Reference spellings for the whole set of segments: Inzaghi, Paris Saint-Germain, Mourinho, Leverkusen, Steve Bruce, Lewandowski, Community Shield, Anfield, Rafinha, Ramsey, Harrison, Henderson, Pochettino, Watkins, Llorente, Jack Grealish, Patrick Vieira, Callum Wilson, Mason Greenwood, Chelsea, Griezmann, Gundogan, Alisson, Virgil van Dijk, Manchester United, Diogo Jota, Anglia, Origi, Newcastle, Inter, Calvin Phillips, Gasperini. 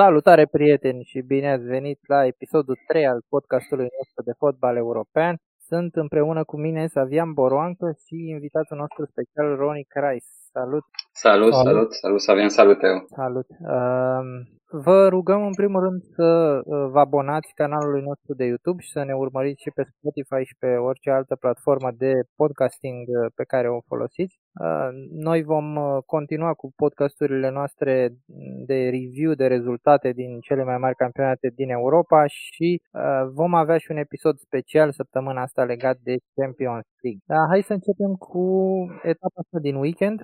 Salutare prieteni și bine ați venit la episodul 3 al podcastului nostru de fotbal european. Sunt împreună cu mine Savian Boroancă și invitatul nostru special Ronnie Khreis. Salut! Salut Savian, salut eu! Salut! Vă rugăm în primul rând să vă abonați canalului nostru de YouTube și să ne urmăriți și pe Spotify și pe orice altă platformă de podcasting pe care o folosiți. Noi vom continua cu podcasturile noastre de review de rezultate din cele mai mari campionate din Europa și vom avea și un episod special săptămâna asta legat de Champions League. Dar hai să începem cu etapa asta din weekend.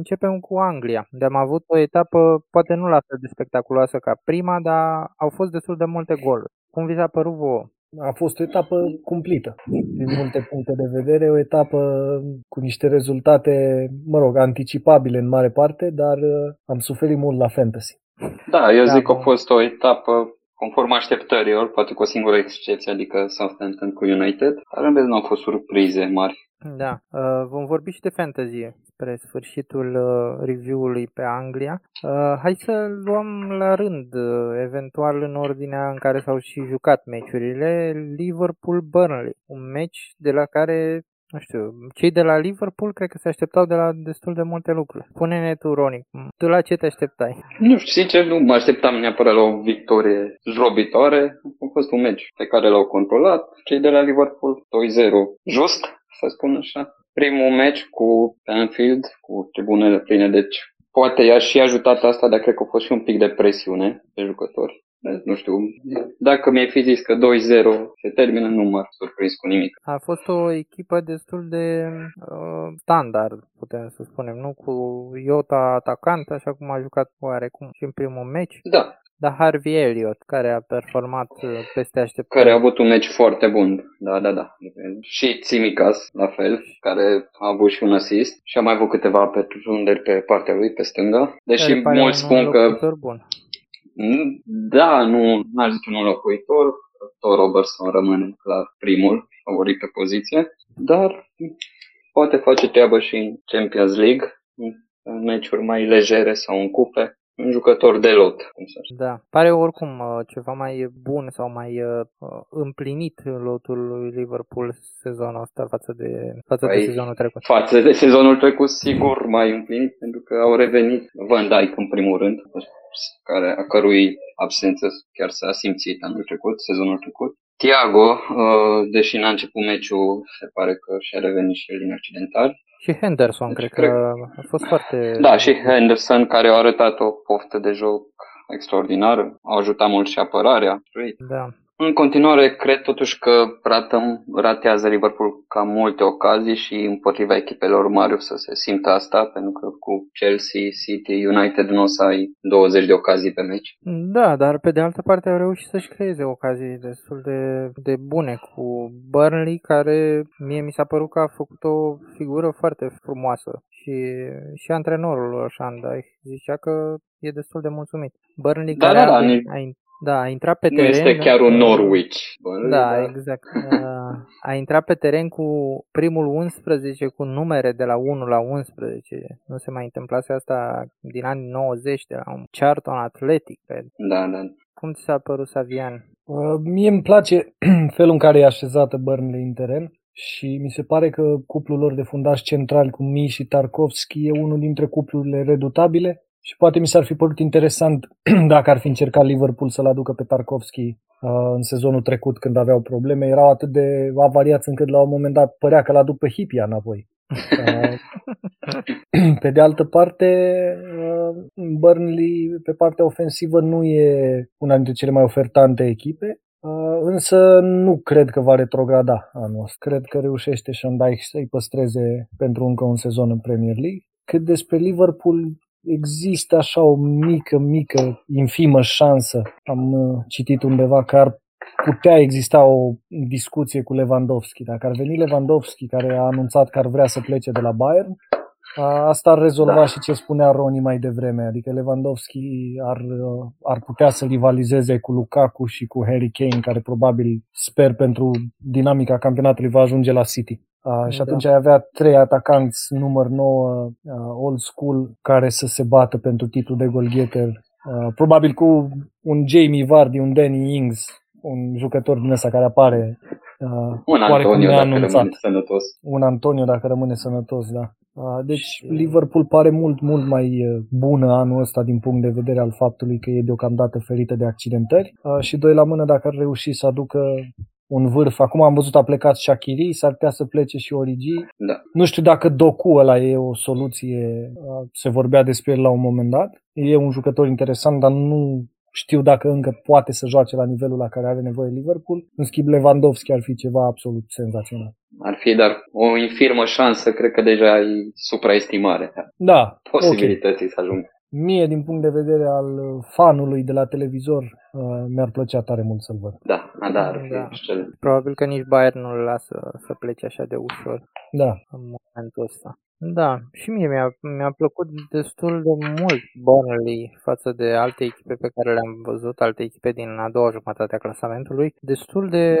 Începem cu Anglia. Am avut o etapă poate nu la fel de spectaculoasă ca prima, dar au fost destul de multe goluri. Cum vi s-a părut vouă? A fost o etapă cumplită, din multe puncte de vedere, o etapă cu niște rezultate, anticipabile în mare parte, dar am suferit mult la fantasy. Da, eu zic că a fost o etapă conform așteptărilor, poate cu o singură excepție, adică Southampton cu United, dar în vezi nu au fost surprize mari. Da, vom vorbi și de fantasy spre sfârșitul review-ului pe Anglia. Hai să luăm la rând, eventual în ordinea în care s-au și jucat meciurile. Liverpool-Burnley, un meci de la care, nu știu, cei de la Liverpool cred că se așteptau de la destul de multe lucruri. Pune-ne tu, Ronnie, tu la ce te așteptai? Nu știu, sincer, nu mă așteptam neapărat la o victorie zdrobitoare. A fost un meci pe care l-au controlat cei de la Liverpool, 2-0 just, să spun așa. Primul meci cu Anfield, cu tribunele pline, deci poate i-a și ajutat asta, dar cred că a fost și un pic de presiune pe jucători. Nu știu, dacă mi-ai fi zis că 2-0 se termină, nu m-ar surprins cu nimic. A fost o echipă destul de standard, putem să spunem, nu? Cu Jota atacant, așa cum a jucat oarecum și în primul meci. Da. Dar Harvey Elliott, care a performat peste așteptări. Care a avut un meci foarte bun, da. Și Tsimikas, la fel, care a avut și un asist și a mai avut câteva petunderi pe partea lui, pe stânga. Deși mulți spun că... Bun. Da, nu aș zice un înlocuitor. Tot Robertson rămâne clar primul favorit pe poziție, dar poate face treabă și în Champions League, în meciuri mai legere sau în cupe. Un jucător de lot, cum să zic. Da, pare oricum ceva mai bun sau mai împlinit lotul lui Liverpool sezonul ăsta față de sezonul trecut. Față de sezonul trecut, sigur, mai împlinit, pentru că au revenit Van Dijk în primul rând, a cărui absență chiar s-a simțit sezonul trecut. Thiago, deși n-a început meciul, se pare că și-a revenit și el din accidentari. Și Henderson, deci, cred că a fost foarte... Da, și Henderson, care a arătat o poftă de joc extraordinară, a ajutat mult și apărarea. Da. În continuare, cred totuși că ratează Liverpool cam multe ocazii și împotriva echipelor mari o să se simtă asta, pentru că cu Chelsea, City, United nu o să ai 20 de ocazii pe meci. Da, dar pe de altă parte au reușit să-și creeze ocazii destul de bune cu Burnley, care mie mi s-a părut că a făcut o figură foarte frumoasă. Și antrenorul Sean Dyche zicea că e destul de mulțumit. Burnley a intrat pe teren. Nu este chiar un Norwich. Da, exact. A intrat pe teren cu primul 11, cu numere de la 1 la 11. Nu se mai întâmplase asta din anii 90, de la un Charlton Athletic. Da. Cum ți s-a părut, Savian? Mie îmi place felul în care e așezată Burnley în teren. Și mi se pare că cuplul lor de fundași centrali cu Mii și Tarkovski e unul dintre cuplurile redutabile. Și poate mi s-ar fi părut interesant dacă ar fi încercat Liverpool să-l aducă pe Tarkovski în sezonul trecut când aveau probleme. Erau atât de avariați încât la un moment dat părea că l-aduc pe Hipia înapoi. Pe de altă parte, Burnley pe partea ofensivă nu e una dintre cele mai ofertante echipe. Însă nu cred că va retrograda anul ăsta. Cred că reușește Sean Dyche să-i păstreze pentru încă un sezon în Premier League. Cât despre Liverpool, există așa o mică, infimă șansă. Am citit undeva că ar putea exista o discuție cu Lewandowski. Dacă ar veni Lewandowski, care a anunțat că ar vrea să plece de la Bayern, asta ar rezolva și ce spunea Ronnie mai devreme, adică Lewandowski ar putea să rivalizeze cu Lukaku și cu Harry Kane, care probabil, sper, pentru dinamica campionatului va ajunge la City. Și atunci ai avea 3 atacanți număr 9 old school care să se bată pentru titlul de goalgetter Probabil cu un Jamie Vardy, un Danny Ings, un jucător din ăsta care apare un Antonio dacă rămâne sănătos, da. Deci Liverpool pare mult mai bună anul ăsta din punct de vedere al faptului că e deocamdată ferită de accidentări și doi la mână, dacă ar reuși să aducă un vârf. Acum am văzut a plecat Shaqiri, s-ar putea să plece și Origi. Da. Nu știu dacă Doku ăla e o soluție, se vorbea despre el la un moment dat. E un jucător interesant, dar nu știu dacă încă poate să joace la nivelul la care are nevoie Liverpool. În schimb, Lewandowski ar fi ceva absolut senzațional. Ar fi, dar o infirmă șansă, cred că deja e supraestimare. Da, posibilității okay. Să ajungă. Mie, din punct de vedere al fanului de la televizor, mi-ar plăcea tare mult să-l văd. Da, ar fi excelent. Probabil că nici Bayern nu-l lasă să plece așa de ușor în momentul ăsta. Da, și mie mi-a plăcut destul de mult Burnley față de alte echipe pe care le-am văzut, alte echipe din a doua jumătate a clasamentului, destul de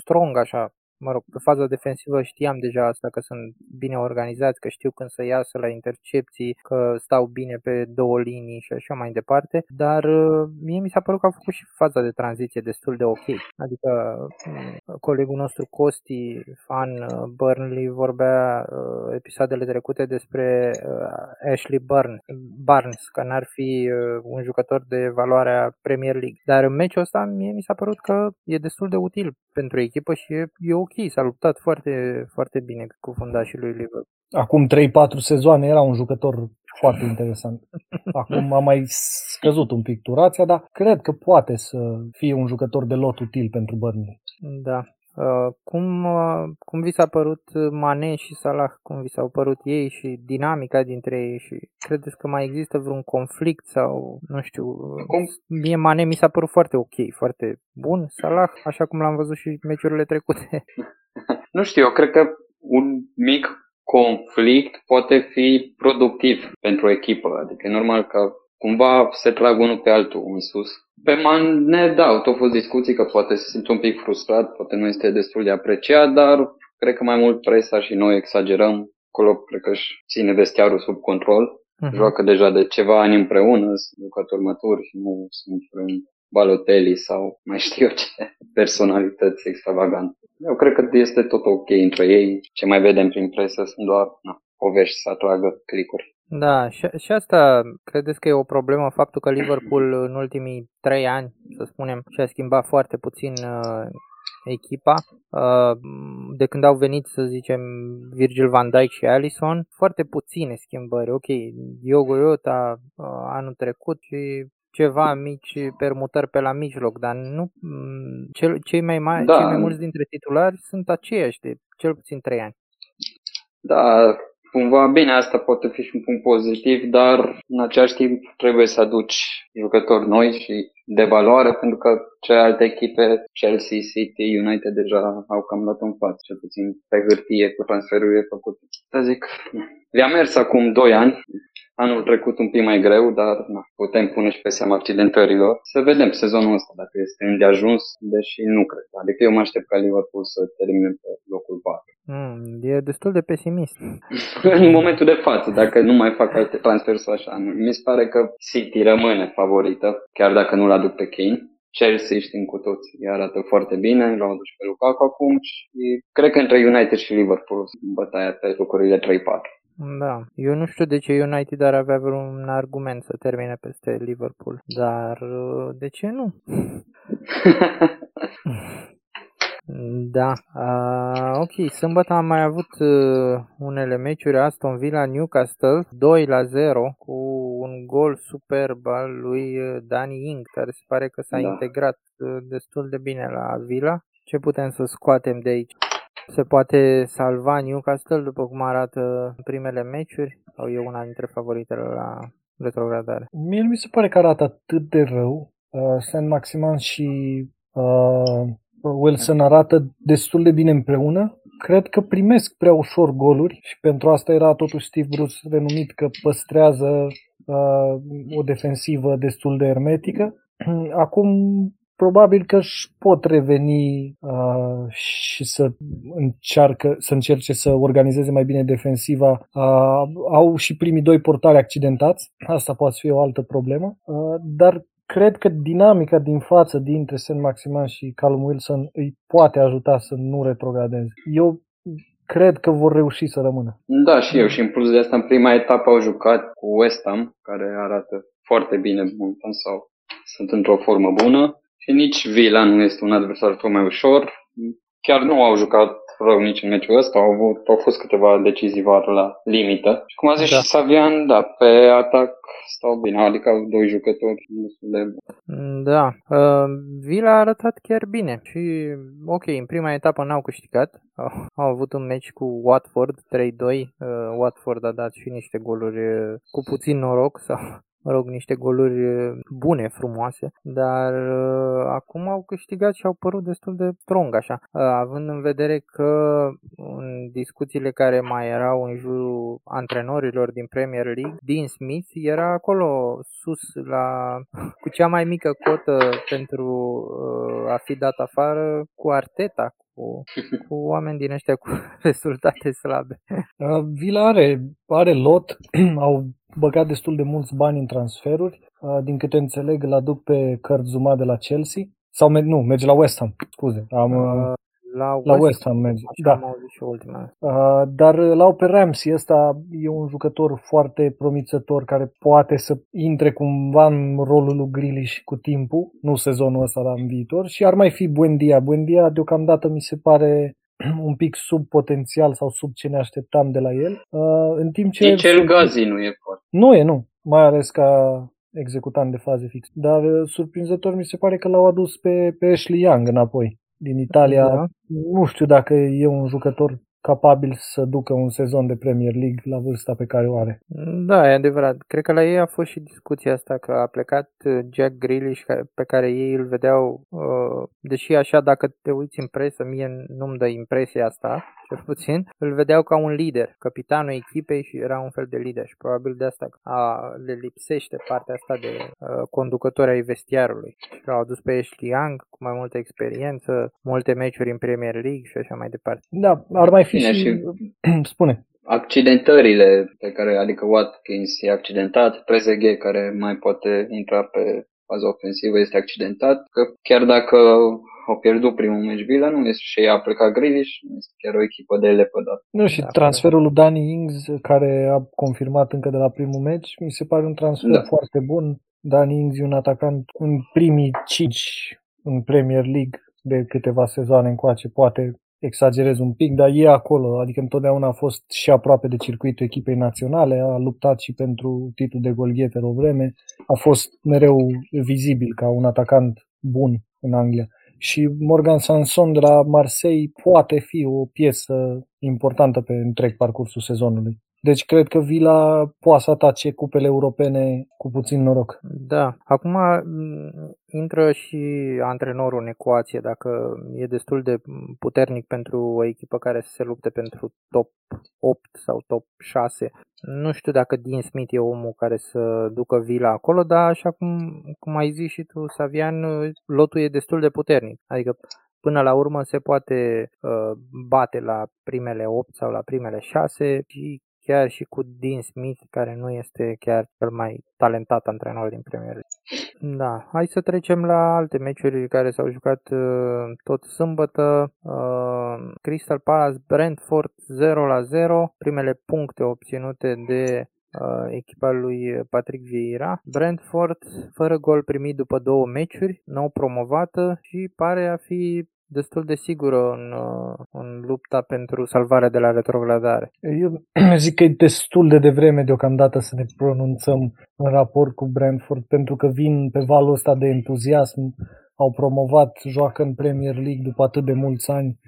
strong așa. Mă rog, pe faza defensivă știam deja asta, că sunt bine organizați, că știu când să iasă la intercepții, că stau bine pe două linii și așa mai departe, dar mie mi s-a părut că au făcut și faza de tranziție destul de ok. Adică colegul nostru Costi, fan Burnley, vorbea episoadele trecute despre Ashley Barnes, că n-ar fi un jucător de valoarea Premier League. Dar în meciul ăsta mie mi s-a părut că e destul de util pentru echipă și e ok, s-a luptat foarte bine cu fundașii lui Liverpool. Acum 3-4 sezoane era un jucător foarte interesant. Acum a mai scăzut un pic turația, dar cred că poate să fie un jucător de lot util pentru Burnley. Da. Cum vi s-a părut Mane și Salah? Cum vi s-au părut ei și dinamica dintre ei? Și credeți că mai există vreun conflict sau nu știu? Mie Mane mi s-a părut foarte ok, foarte bun. Salah, așa cum l-am văzut și meciurile trecute. Nu știu, eu cred că un mic conflict poate fi productiv pentru echipă. Adică e normal că cumva se trag unul pe altul în sus. Pe Mane, da, tot fost discuții că poate se simte un pic frustrat, poate nu este destul de apreciat, dar cred că mai mult presa și noi exagerăm. Klopp cred că își ține vestiarul sub control, joacă deja de ceva ani împreună, sunt jucători maturi și nu sunt vreun Balotelli sau mai știu eu ce personalități extravagante. Eu cred că este tot ok între ei, ce mai vedem prin presă sunt doar povești să atragă clicuri. Da, și asta credeți că e o problemă, faptul că Liverpool în ultimii 3 ani, să spunem, și-a schimbat foarte puțin echipa, de când au venit, să zicem, Virgil van Dijk și Alisson, foarte puține schimbări, ok, Diogo Jota anul trecut și ceva mici permutări pe la mijloc, dar nu cei mai mulți dintre titulari sunt aceiași de cel puțin 3 ani. Da, cumva bine, asta poate fi și un punct pozitiv, dar în același timp trebuie să aduci jucători noi și de valoare, pentru că celelalte echipe, Chelsea, City, United, deja au cam dat în față, cel puțin pe hârtie, cu transferurile făcute. Să zic, le-a mers acum 2 ani, anul trecut un pic mai greu, dar putem pune și pe seama accidentărilor. Să vedem sezonul ăsta dacă este îndeajuns, deși nu cred. Adică eu mă aștept ca Liverpool să termine pe locul 4. E destul de pesimist. În momentul de față, dacă nu mai fac alte transferuri sau așa, mi se pare că City rămâne favorită, chiar dacă nu-l aduc pe Kane. Chelsea, știm cu toți, arată foarte bine, l-au adus pe Lukaku acum și cred că între United și Liverpool sunt bătaia pe locurile 3-4. Da, eu nu știu de ce United ar avea vreun argument să termine peste Liverpool, dar de ce nu? Da, ok, sâmbătă am mai avut unele meciuri, Aston Villa Newcastle 2-0 cu un gol superb al lui Danny Ings, care se pare că s-a integrat destul de bine la Villa. Ce putem să scoatem de aici? Se poate salva Newcastle după cum arată primele meciuri? Sau e una dintre favoritele la retrogradare? Mie mi se pare că arată atât de rău. Saint-Maximin și Wilson arată destul de bine împreună. Cred că primesc prea ușor goluri și pentru asta era totuși Steve Bruce renumit că păstrează o defensivă destul de ermetică. Acum probabil că își pot reveni și să încerce să organizeze mai bine defensiva. Au și primii doi portari accidentați, asta poate fi o altă problemă, dar cred că dinamica din față dintre Saint-Maximin și Callum Wilson îi poate ajuta să nu retrogradeze. Eu cred că vor reuși să rămână. Da, și eu. Și în plus de asta, în prima etapă au jucat cu West Ham, care arată foarte bine momentan sau sunt într-o formă bună. Și nici Villa nu este un adversar tot mai ușor. Chiar nu au jucat rău nici în meciul ăsta. Au fost câteva decizii VAR la limită. Și cum a zis și Savian, da, pe atac stau bine. Adică au doi jucători destul de buni. Da. Villa a arătat chiar bine. Și ok, în prima etapă n-au câștigat. Au avut un meci cu Watford 3-2. Watford a dat și niște goluri cu puțin noroc sau... Mă rog, niște goluri bune, frumoase, dar acum au câștigat și au părut destul de strong, așa. Având în vedere că în discuțiile care mai erau în jurul antrenorilor din Premier League, Dean Smith era acolo sus cu cea mai mică cotă pentru a fi dat afară cu Arteta, cu oameni din ăștia cu rezultate slabe. Villa are lot, au băgat destul de mulți bani în transferuri. Din câte înțeleg, îl aduc pe Cărzuma de la Chelsea. Sau nu, merge la West Ham, scuze. La West Ham merge, da. Dar l-au pe Ramsey, ăsta e un jucător foarte promițător care poate să intre cumva în rolul lui Grealish cu timpul, nu sezonul ăsta, dar în viitor. Și ar mai fi Buendia. Buendia deocamdată mi se pare un pic sub potențial sau sub ce ne așteptam de la el. În timp ce nici El Ghazi nu e foarte. Nu, mai ales ca executant de faze fixe. Dar surprinzător mi se pare că l-au adus pe Ashley Young înapoi din Italia. Da. Nu știu dacă e un jucător capabil să ducă un sezon de Premier League la vârsta pe care o are. Da, e adevărat. Cred că la ei a fost și discuția asta că a plecat Jack Grealish, pe care ei îl vedeau, deși așa dacă te uiți în presă, mie nu-mi dă impresia asta, cel puțin, îl vedeau ca un lider, căpitanul echipei și era un fel de lider și probabil de asta le lipsește partea asta de conducători ai vestiarului. L-au adus pe Ashley Young cu mai multă experiență, multe meciuri în Premier League și așa mai departe. Da, ar mai fi și spune. Accidentările pe care, adică Watkins e accidentat, Trezeguet care mai poate intra pe faza ofensivă este accidentat, că chiar dacă au pierdut primul meci Villa, nu este și a plecat Grealish, este chiar o echipă de lepădat. Nu, și transferul lui Danny Ings, care a confirmat încă de la primul meci, mi se pare un transfer foarte bun. Danny Ings e un atacant în primii 5 în Premier League de câteva sezoane încoace, poate exagerez un pic, dar e acolo, adică întotdeauna a fost și aproape de circuitul echipei naționale, a luptat și pentru titlul de golgheter o vreme, a fost mereu vizibil ca un atacant bun în Anglia. Și Morgan Sanson de la Marseille poate fi o piesă importantă pe întreg parcursul sezonului. Deci cred că Villa poate să atace cupele europene cu puțin noroc. Da. Acum intră și antrenorul în ecuație, dacă e destul de puternic pentru o echipă care se lupte pentru top 8 sau top 6. Nu știu dacă Dean Smith e omul care să ducă Villa acolo, dar așa cum ai zis și tu, Savian, lotul e destul de puternic. Adică până la urmă se poate bate la primele 8 sau la primele 6 și chiar și cu Dean Smith, care nu este chiar cel mai talentat antrenor din Premier League. Da, hai să trecem la alte meciuri care s-au jucat tot sâmbătă. Crystal Palace Brentford 0-0, primele puncte obținute de echipa lui Patrick Vieira. Brentford fără gol primit după două meciuri, nou promovată și pare a fi destul de sigură în lupta pentru salvarea de la retrogradare. Eu zic că e destul de devreme deocamdată să ne pronunțăm în raport cu Brentford, pentru că vin pe valul ăsta de entuziasm, au promovat, joacă în Premier League după atât de mulți ani,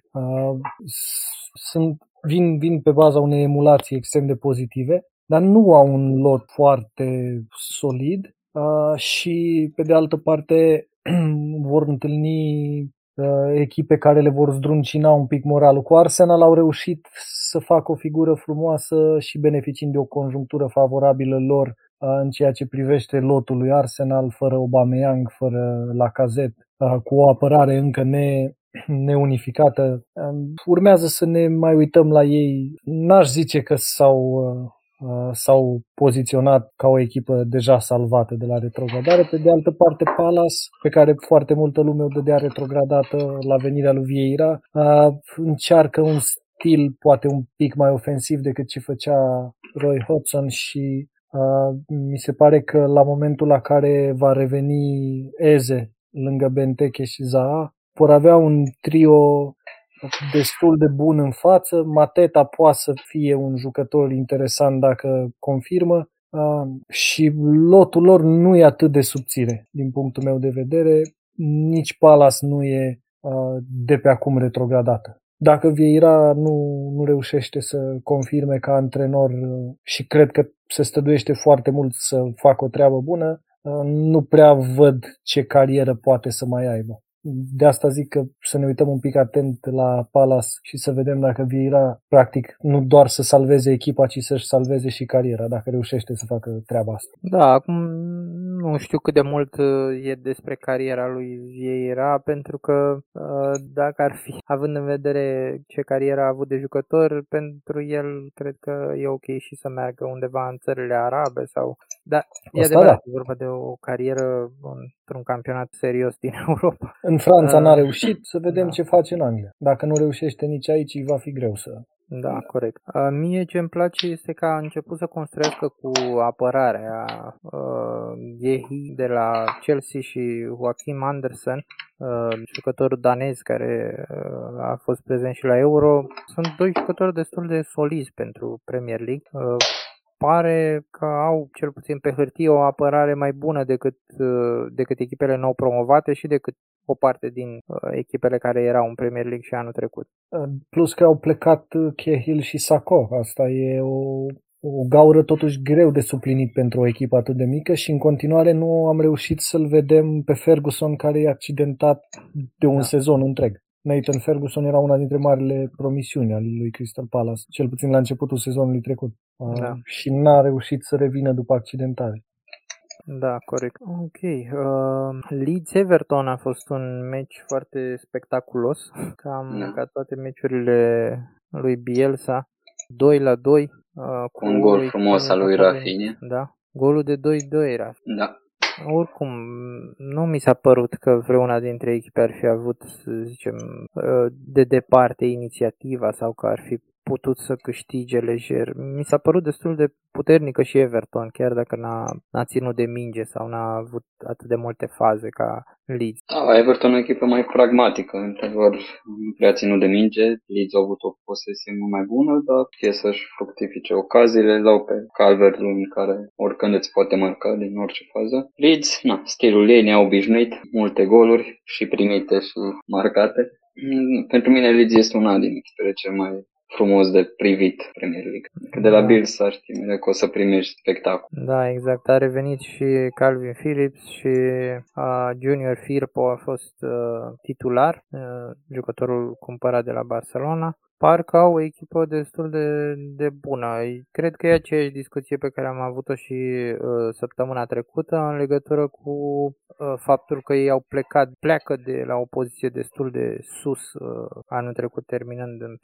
vin pe baza unei emulații extrem de pozitive, dar nu au un lot foarte solid și pe de altă parte vor întâlni echipe care le vor zdruncina un pic moralul. Cu Arsenal au reușit să facă o figură frumoasă și beneficiind de o conjunctură favorabilă lor în ceea ce privește lotul lui Arsenal, fără Aubameyang, fără Lacazette, cu o apărare încă neunificată. Urmează să ne mai uităm la ei. N-aș zice că s-au poziționat ca o echipă deja salvată de la retrogradare. Pe de altă parte, Palace, pe care foarte multă lume o dădea retrogradată la venirea lui Vieira, încearcă un stil poate un pic mai ofensiv decât ce făcea Roy Hodgson și mi se pare că la momentul la care va reveni Eze lângă Benteke și Zaha, vor avea un trio destul de bun în față. Mateta poate să fie un jucător interesant dacă confirmă și lotul lor nu e atât de subțire din punctul meu de vedere. Nici Palace nu e de pe acum retrogradată. Dacă Vieira nu reușește să confirme ca antrenor și cred că se străduiește foarte mult să facă o treabă bună, nu prea văd ce carieră poate să mai aibă. De asta zic că să ne uităm un pic atent la Palace și să vedem dacă Vieira, practic, nu doar să salveze echipa, ci să-și salveze și cariera, dacă reușește să facă treaba asta. Da, acum nu știu cât de mult e despre cariera lui Vieira, pentru că dacă ar fi, având în vedere ce carieră a avut de jucător, pentru el cred că e ok și să meargă undeva în țările arabe sau... Da, e adevărat, e vorba de o carieră într-un campionat serios din Europa. În Franța n-a reușit, să vedem ce face în Anglia. Dacă nu reușește nici aici, îi va fi greu să... Da, corect. Mie ce îmi place este că a început să construiască cu apărarea Yehi de la Chelsea și Joachim Andersen, jucătorul danez care a fost prezent și la Euro. Sunt doi jucători destul de solizi pentru Premier League. Pare că au, cel puțin pe hârtie, o apărare mai bună decât echipele nou promovate și decât o parte din echipele care erau în Premier League și anul trecut. Plus că au plecat Cahill și Sakho. Asta e o gaură totuși greu de suplinit pentru o echipă atât de mică și în continuare nu am reușit să-l vedem pe Ferguson, care e accidentat de un sezon întreg. Nathan Ferguson era una dintre marile promisiuni ale lui Crystal Palace, cel puțin la începutul sezonului trecut. Și n-a reușit să revină după accidentare. Da, corect. Ok. Leeds-Everton a fost un meci foarte spectaculos, ca toate meciurile lui Bielsa. 2-2. Cu un gol frumos al lui Rafinha. Da. Golul de 2-2 era. Da. Oricum, nu mi s-a părut că vreuna dintre echipe ar fi avut, să zicem, de departe inițiativa sau că ar fi putut să câștige lejer. Mi s-a părut destul de puternică și Everton, chiar dacă n-a ținut de minge sau n-a avut atât de multe faze ca Leeds. Da, Everton e o echipă mai pragmatică, într-adevăr nu prea ținut de minge, Leeds a avut o posesie mult mai bună, dar fie să-și fructifice ocaziile, dau pe Calvert-Lewin, care oricând îți poate marca din orice fază. Leeds, stilul ei ne-a obișnuit, multe goluri și primite și marcate. Pentru mine Leeds este una din echipele cele mai frumos de privit Premier League. Că de la Bielsa știi că o să primești spectacol. Da, exact. A revenit și Calvin Phillips și Junior Firpo a fost titular, jucătorul cumpărat de la Barcelona. Parcă au o echipă destul de bună. Cred că e aceeași discuție pe care am avut-o și săptămâna trecută în legătură cu faptul că ei au pleacă de la o poziție destul de sus anul trecut, terminând în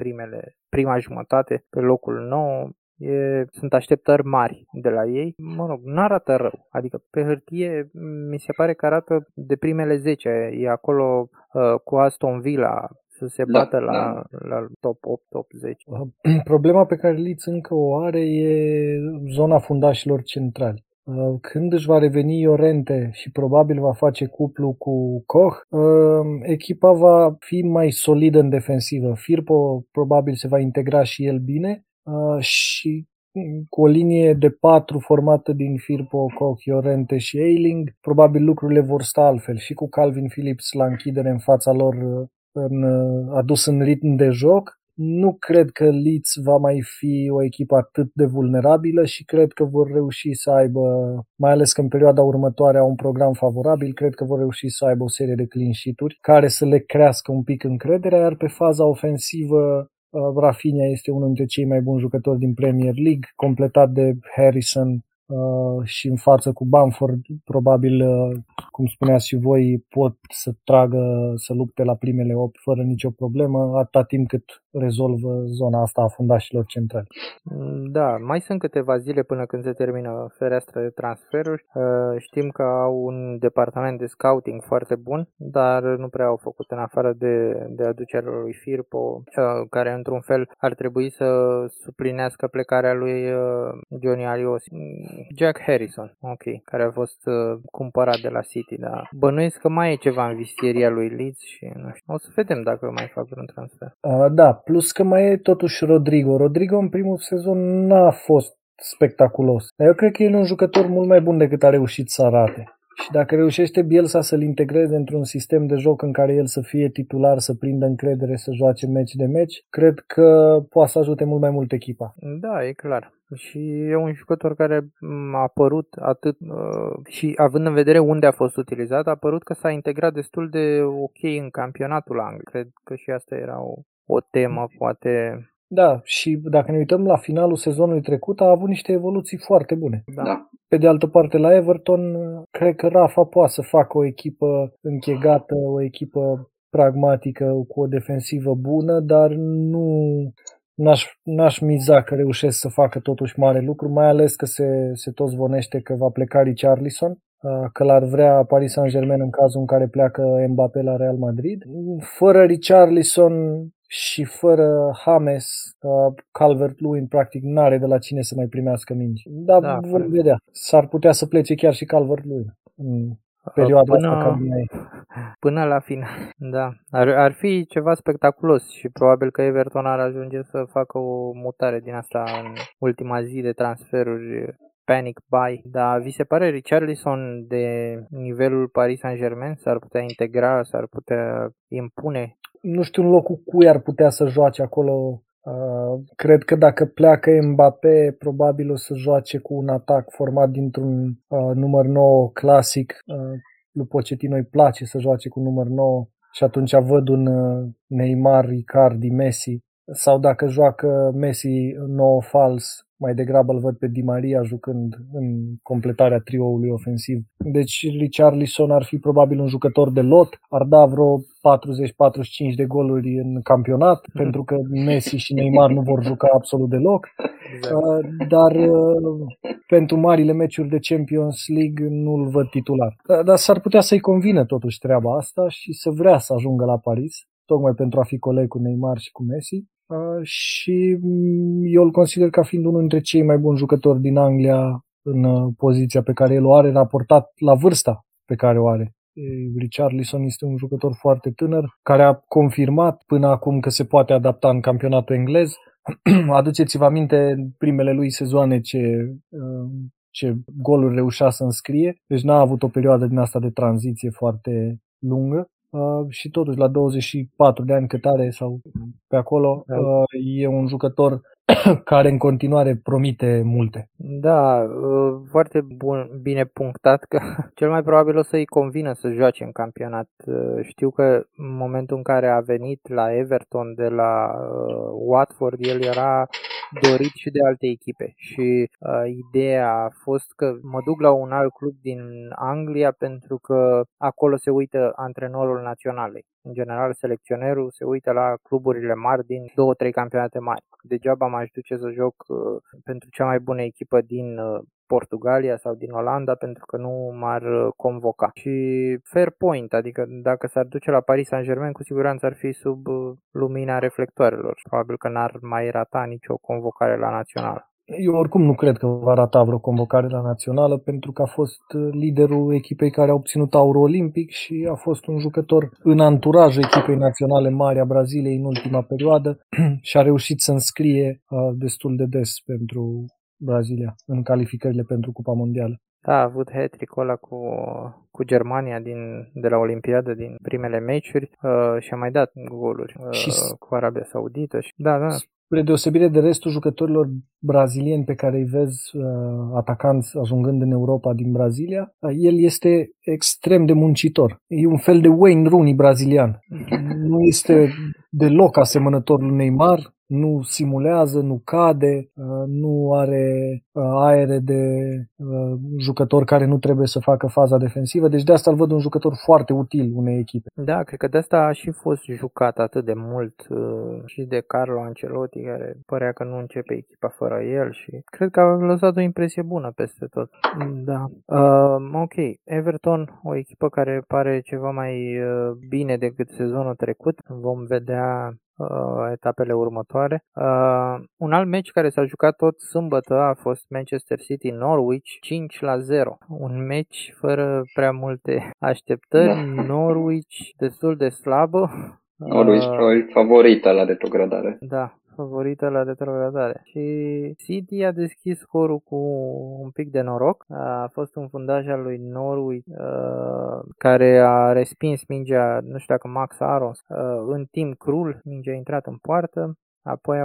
prima jumătate pe locul 9. Sunt așteptări mari de la ei. Mă rog, n-arată rău. Adică pe hârtie mi se pare că arată de primele 10. E acolo cu Aston Villa să se bată la top 8, top 10. Problema pe care Leeds încă o are e zona fundașilor centrali. Când își va reveni Llorente și probabil va face cuplu cu Koch, echipa va fi mai solidă în defensivă. Firpo probabil se va integra și el bine și cu o linie de 4 formată din Firpo, Koch, Llorente și Eiling, probabil lucrurile vor sta altfel și cu Calvin Phillips la închidere în fața lor adus în ritm de joc. Nu cred că Leeds va mai fi o echipă atât de vulnerabilă și cred că vor reuși să aibă, mai ales că în perioada următoare au un program favorabil, cred că vor reuși să aibă o serie de clean sheet-uri care să le crească un pic încrederea, iar pe faza ofensivă Rafinha este unul dintre cei mai buni jucători din Premier League, completat de Henderson și în față cu Bamford, probabil, cum spuneați și voi, pot să tragă, să lupte la primele 8 fără nicio problemă, atâta timp cât rezolvă zona asta a fundașilor centrali. Da, mai sunt câteva zile până când se termină fereastra de transferuri. Știm că au un departament de scouting foarte bun, dar nu prea au făcut, în afară de aducerea lui Firpo, care într-un fel ar trebui să suplinească plecarea lui Johnny Aliosi. Jack Harrison, ok, care a fost cumpărat de la City, dar bănuiesc că mai e ceva în vistieria lui Leeds și nu știu. O să vedem dacă mai fac vreun transfer. Da, plus că mai e totuși Rodrigo. Rodrigo în primul sezon n-a fost spectaculos, dar eu cred că el e un jucător mult mai bun decât a reușit să arate. Și dacă reușește Bielsa să-l integreze într-un sistem de joc în care el să fie titular, să prindă încredere, să joace meci de meci, cred că poate să ajute mult mai mult echipa. Da, e clar. Și e un jucător care a apărut atât și, având în vedere unde a fost utilizat, a apărut că s-a integrat destul de ok în campionatul Angliei. Cred că și asta era o temă, poate. Da, și dacă ne uităm la finalul sezonului trecut, a avut niște evoluții foarte bune. Da. Pe de altă parte, la Everton, cred că Rafa poate să facă o echipă închegată, o echipă pragmatică, cu o defensivă bună, dar n-aș miza că reușesc să facă totuși mare lucru, mai ales că se tot zvonește că va pleca Richarlison, că l-ar vrea Paris Saint-Germain în cazul în care pleacă Mbappé la Real Madrid. Fără Richarlison și fără James, Calvert-Lewin practic n-are de la cine să mai primească mingi. Dar da, vom vedea. S-ar putea să plece chiar și Calvert-Lewin în perioada asta. Până la final. Da. Ar fi ceva spectaculos și probabil că Everton ar ajunge să facă o mutare din asta în ultima zi de transferuri. Panic buy, dar vi se pare Richarlison de nivelul Paris Saint-Germain? S-ar putea integra, s-ar putea impune? Nu știu în locul cui ar putea să joace acolo. Cred că dacă pleacă Mbappé, probabil o să joace cu un atac format dintr-un număr 9 clasic. Lui Pochettino îi place să joace cu număr 9 și atunci văd un Neymar, Icardi, Messi. Sau dacă joacă Messi 9 fals, mai degrabă îl văd pe Di Maria jucând în completarea trioului ofensiv. Deci Richarlison ar fi probabil un jucător de lot, ar da vreo 40-45 de goluri în campionat, pentru că Messi și Neymar nu vor juca absolut deloc. Dar pentru marile meciuri de Champions League nu-l văd titular. Dar s-ar putea să-i convină totuși treaba asta și să vrea să ajungă la Paris, tocmai pentru a fi coleg cu Neymar și cu Messi. Și eu îl consider ca fiind unul dintre cei mai buni jucători din Anglia în poziția pe care el o are, raportat la vârsta pe care o are. Richarlison este un jucător foarte tânăr, care a confirmat până acum că se poate adapta în campionatul englez. Aduceți-vă aminte primele lui sezoane ce goluri reușea să înscrie, deci n-a avut o perioadă din asta de tranziție foarte lungă. Și totuși la 24 de ani cât are sau pe acolo, e un jucător care în continuare promite multe. Da, foarte bine punctat că cel mai probabil o să-i convină să joace în campionat. Știu că în momentul în care a venit la Everton de la Watford, el era dorit și de alte echipe și ideea a fost că mă duc la un alt club din Anglia pentru că acolo se uită antrenorul naționalei. În general, selecționerul se uită la cluburile mari din 2-3 campionate mari. Degeaba m-aș duce să joc pentru cea mai bună echipă din Portugalia sau din Olanda, pentru că nu m-ar convoca. Și fair point, adică dacă s-ar duce la Paris Saint-Germain, cu siguranță ar fi sub lumina reflectoarelor. Probabil că n-ar mai rata nicio convocare la națională. Eu oricum nu cred că va rata vreo convocare la națională, pentru că a fost liderul echipei care a obținut aurul olimpic și a fost un jucător în anturajul echipei naționale mari a Braziliei în ultima perioadă și a reușit să înscrie destul de des pentru Brazilia în calificările pentru Cupa Mondială. Da, a avut hat-trick-ul ăla cu Germania de la Olimpiadă din primele meciuri și a mai dat goluri și cu Arabia Saudită. Și, da. Spre deosebire de restul jucătorilor brazilieni pe care îi vezi atacanți ajungând în Europa din Brazilia, el este extrem de muncitor. E un fel de Wayne Rooney brazilian. Nu este deloc asemănător lui Neymar, nu simulează, nu cade, nu are aere de jucător care nu trebuie să facă faza defensivă, deci de asta îl văd un jucător foarte util unei echipe. Da, cred că de asta a și fost jucat atât de mult și de Carlo Ancelotti, care părea că nu începe echipa fără el și cred că a lăsat o impresie bună peste tot. Da. Ok, Everton, o echipă care pare ceva mai bine decât sezonul trecut, vom vedea etapele următoare. Un alt meci care s-a jucat tot sâmbătă a fost Manchester City Norwich 5-0. Un meci fără prea multe așteptări. Norwich destul de slabă. Norwich probabil favorită la retrogradare. Da, favorită la retrogradare. Și City a deschis scorul cu un pic de noroc. A fost un fundaj al lui Norwich care a respins mingea, nu știu dacă Max Arons, în timp crul, mingea a intrat în poartă. Apoi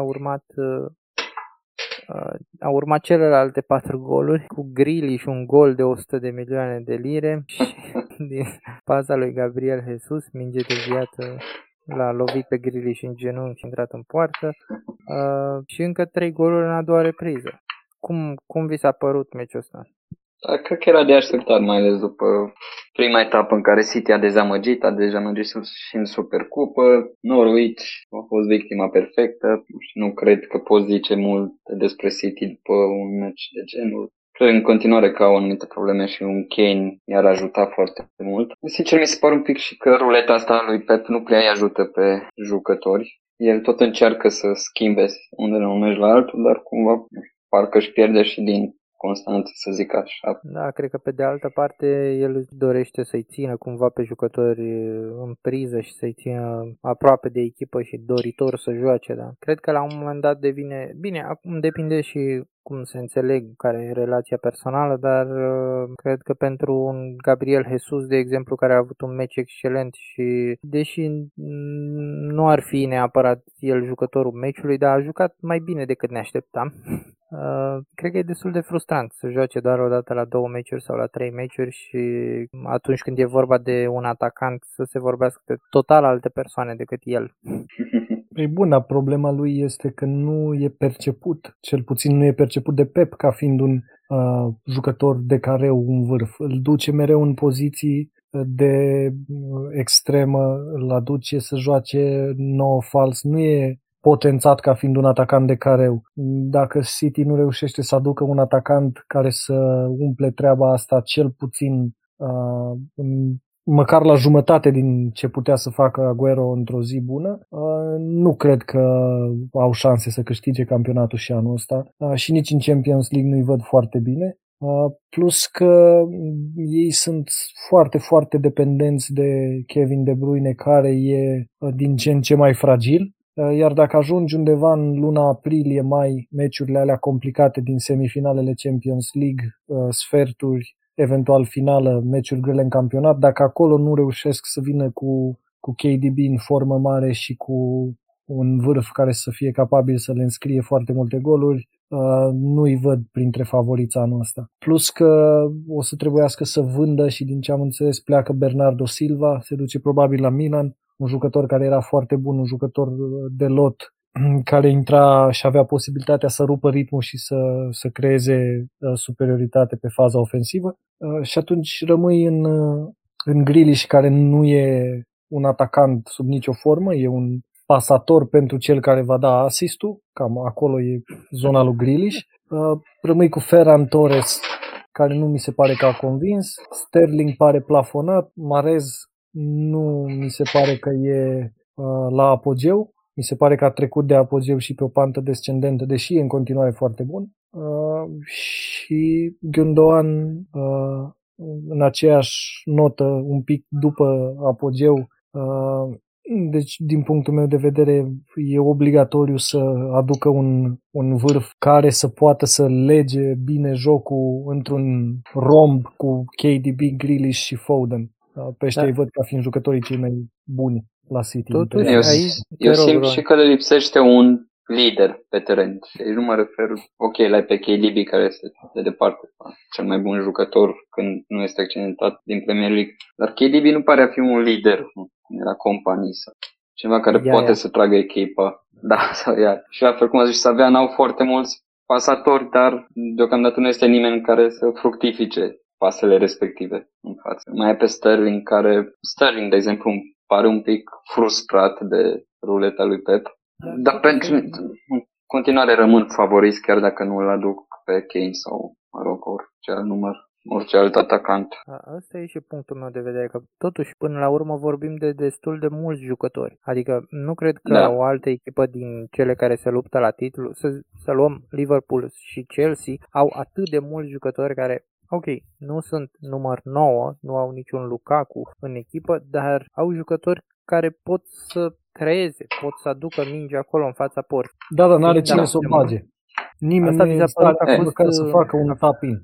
a urmat celelalte 4 goluri cu Grealish și un gol de 100 de milioane de lire și din paza lui Gabriel Jesus, minge deviată, l-a lovit pe Grealish în genunchi, intrat în poartă, și încă 3 goluri în a doua repriză. Cum vi s-a părut meciul ăsta? Cred că era de așteptat, mai ales după prima etapă în care City a dezamăgit, a dezamăgit și în Supercupă. Norwich a fost victima perfectă și nu cred că poți zice mult despre City după un meci de genul. Cred în continuare că au anumite probleme și un Kane i-ar ajuta foarte mult. Sincer, mi se pare un pic și că ruleta asta lui Pep nu prea îi ajută pe jucători. El tot încearcă să schimbe unde la un meci la altul, dar cumva parcă își pierde și din constanță, să zic așa. Da, cred că pe de altă parte el dorește să-i țină cumva pe jucători în priză și să-i țină aproape de echipă și doritor să joace, da. Cred că la un moment dat devine... Bine, acum depinde și cum se înțeleg care e relația personală, dar cred că pentru un Gabriel Jesus, de exemplu, care a avut un meci excelent și deși nu ar fi neapărat el jucătorul meciului, dar a jucat mai bine decât ne așteptam. Cred că e destul de frustrant să joace doar o dată la 2 meciuri sau la 3 meciuri și atunci când e vorba de un atacant să se vorbească de total alte persoane decât el. E bună, problema lui este că nu e perceput, cel puțin nu e perceput de Pep ca fiind un jucător de careu în vârf. Îl duce mereu în poziții de extremă, îl aduce să joace nou fals, nu e potențat ca fiind un atacant de careu. Dacă City nu reușește să aducă un atacant care să umple treaba asta, cel puțin măcar la jumătate din ce putea să facă Agüero într-o zi bună, nu cred că au șanse să câștige campionatul și anul ăsta și nici în Champions League nu-i văd foarte bine. Plus că ei sunt foarte, foarte dependenți de Kevin De Bruyne, care e din ce în ce mai fragil. Iar dacă ajungi undeva în luna aprilie, mai, meciurile alea complicate din semifinalele Champions League, sferturi, eventual finală, meciuri grele în campionat, dacă acolo nu reușesc să vină cu KDB în formă mare și cu un vârf care să fie capabil să le înscrie foarte multe goluri, nu-i văd printre favoriți anul ăsta. Plus că o să trebuiască să vândă și din ce am înțeles pleacă Bernardo Silva, se duce probabil la Milan, un jucător care era foarte bun, un jucător de lot, care intra și avea posibilitatea să rupă ritmul și să creeze superioritate pe faza ofensivă. Și atunci rămâi în Grealish, care nu e un atacant sub nicio formă, e un pasator pentru cel care va da asistul, cam acolo e zona lui Grealish. Rămâi cu Ferran Torres, care nu mi se pare că a convins, Sterling pare plafonat, Mahrez nu mi se pare că e la apogeu. Mi se pare că a trecut de apogeu și pe o pantă descendentă, deși e în continuare foarte bun. Și Gundogan în aceeași notă, un pic după apogeu. Deci, din punctul meu de vedere, e obligatoriu să aducă un vârf care să poată să lege bine jocul într-un romb cu KDB, Grealish și Foden. Pe ăștia îi văd ca fiind jucătorii cei mai buni la City. Totuși, eu simt și că le lipsește un lider pe teren. Și nu mă refer, ok, la pe KDB, care este de departe cel mai bun jucător când nu este accidentat din Premier League. Dar KDB nu pare a fi un lider, cum era companie sau ceva care poate să tragă echipa. Da, Savian. Și la fel cum a zis Savian, au foarte mulți pasatori, dar deocamdată nu este nimeni care să fructifice pasele respective în față. Mai e pe Sterling, care de exemplu, pare un pic frustrat de ruleta lui Pep. Dar pentru în continuare rămân favoriți, chiar dacă nu îl aduc pe Kane sau Marocco, orice alt atacant. Asta e și punctul meu de vedere, că totuși până la urmă vorbim de destul de mulți jucători. Adică nu cred că o altă echipă din cele care se luptă la titlu, să luăm Liverpool și Chelsea, au atât de mulți jucători care... Ok, nu sunt număr 9, nu au niciun Lukaku în echipă, dar au jucători care pot să creeze, pot să aducă mingea acolo în fața porții. Da, dar n-are cine să o bage. Nimeni nu e acolo care să facă un tap-in.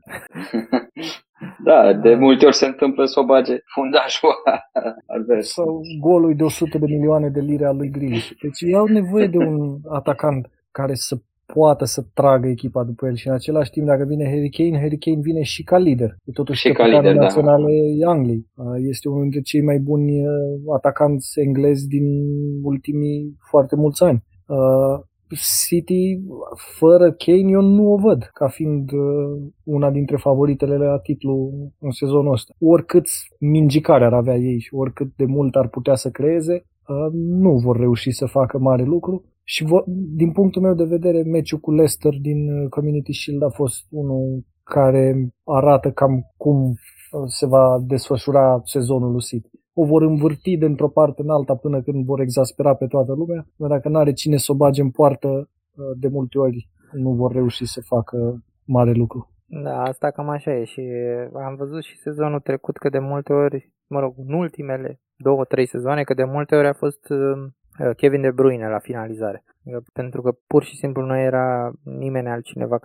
Da, de multe ori se întâmplă să o bage fundașul advers. Sau golul de 100 de milioane de lire al lui Grealish. Deci ei au nevoie de un atacant care să poate să tragă echipa după el și în același timp, dacă vine Harry Kane vine și ca lider. E totuși capitanul național Angliei. Este unul dintre cei mai buni atacanți englezi din ultimii foarte mulți ani. City, fără Kane, eu nu o văd ca fiind una dintre favoritele la titlu în sezonul ăsta. Oricât mingicare ar avea ei și oricât de mult ar putea să creeze, nu vor reuși să facă mare lucru. Și din punctul meu de vedere, meciul cu Leicester din Community Shield a fost unul care arată cam cum se va desfășura sezonul lui City. O vor învârti dintr-o parte în alta până când vor exaspera pe toată lumea, dar dacă n-are cine să o bage în poartă, de multe ori nu vor reuși să facă mare lucru. Da, asta cam așa e și am văzut și sezonul trecut că de multe ori, în ultimele 2-3 sezoane, că de multe ori a fost... Kevin De Bruyne la finalizare, pentru că pur și simplu nu era nimeni altcineva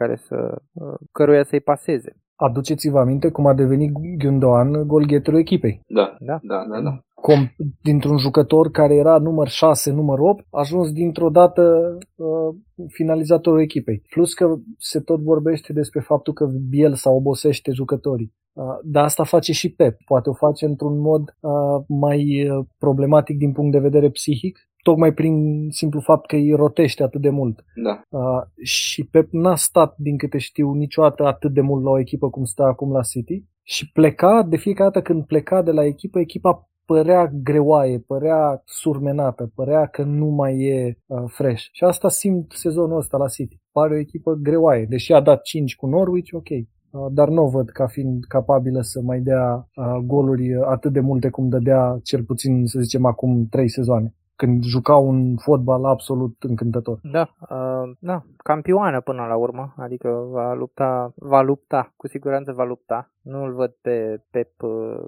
căruia să-i paseze. Aduceți-vă aminte cum a devenit Gundogan golgheterul echipei. Da. Dintr-un jucător care era număr 6, număr 8, a ajuns dintr-o dată finalizatorul echipei. Plus că se tot vorbește despre faptul că Bielsa obosește jucătorii. Dar asta face și Pep. Poate o face într-un mod mai problematic din punct de vedere psihic, tocmai prin simplu fapt că îi rotește atât de mult. Da. Și Pep n-a stat, din câte știu, niciodată atât de mult la o echipă cum stă acum la City și pleca, de fiecare dată când pleca de la echipă, echipa părea greoaie, părea surmenată, părea că nu mai e fresh. Și asta simt sezonul ăsta la City. Pare o echipă greoaie, deși a dat 5 cu Norwich, ok. Dar nu o văd ca fiind capabilă să mai dea goluri atât de multe cum dădea cel puțin, să zicem, acum 3 sezoane, când juca un fotbal absolut încântător. Da, campioană până la urmă, adică va lupta, cu siguranță va lupta. Nu îl văd pe Pep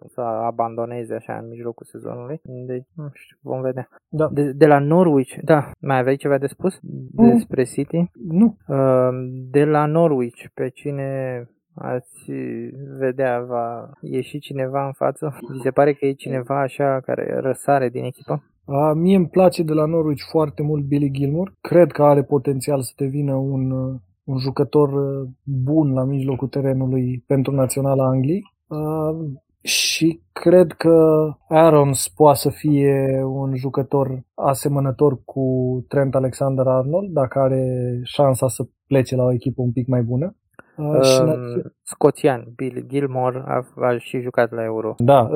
să abandoneze așa în mijlocul sezonului. Deci, nu știu, vom vedea. Da. De la Norwich, da, mai aveai ceva de spus despre City? Nu. De la Norwich, pe cine... ați vedea, va ieși cineva în față? Vi se pare că e cineva așa care răsare din echipă? Mie îmi place de la Norwich foarte mult Billy Gilmour. Cred că are potențial să devină un jucător bun la mijlocul terenului pentru Naționala Angliei. Și cred că Aarons poate să fie un jucător asemănător cu Trent Alexander-Arnold, dacă are șansa să plece la o echipă un pic mai bună. Scoțian, Billy Gilmour a și jucat la Euro. Da,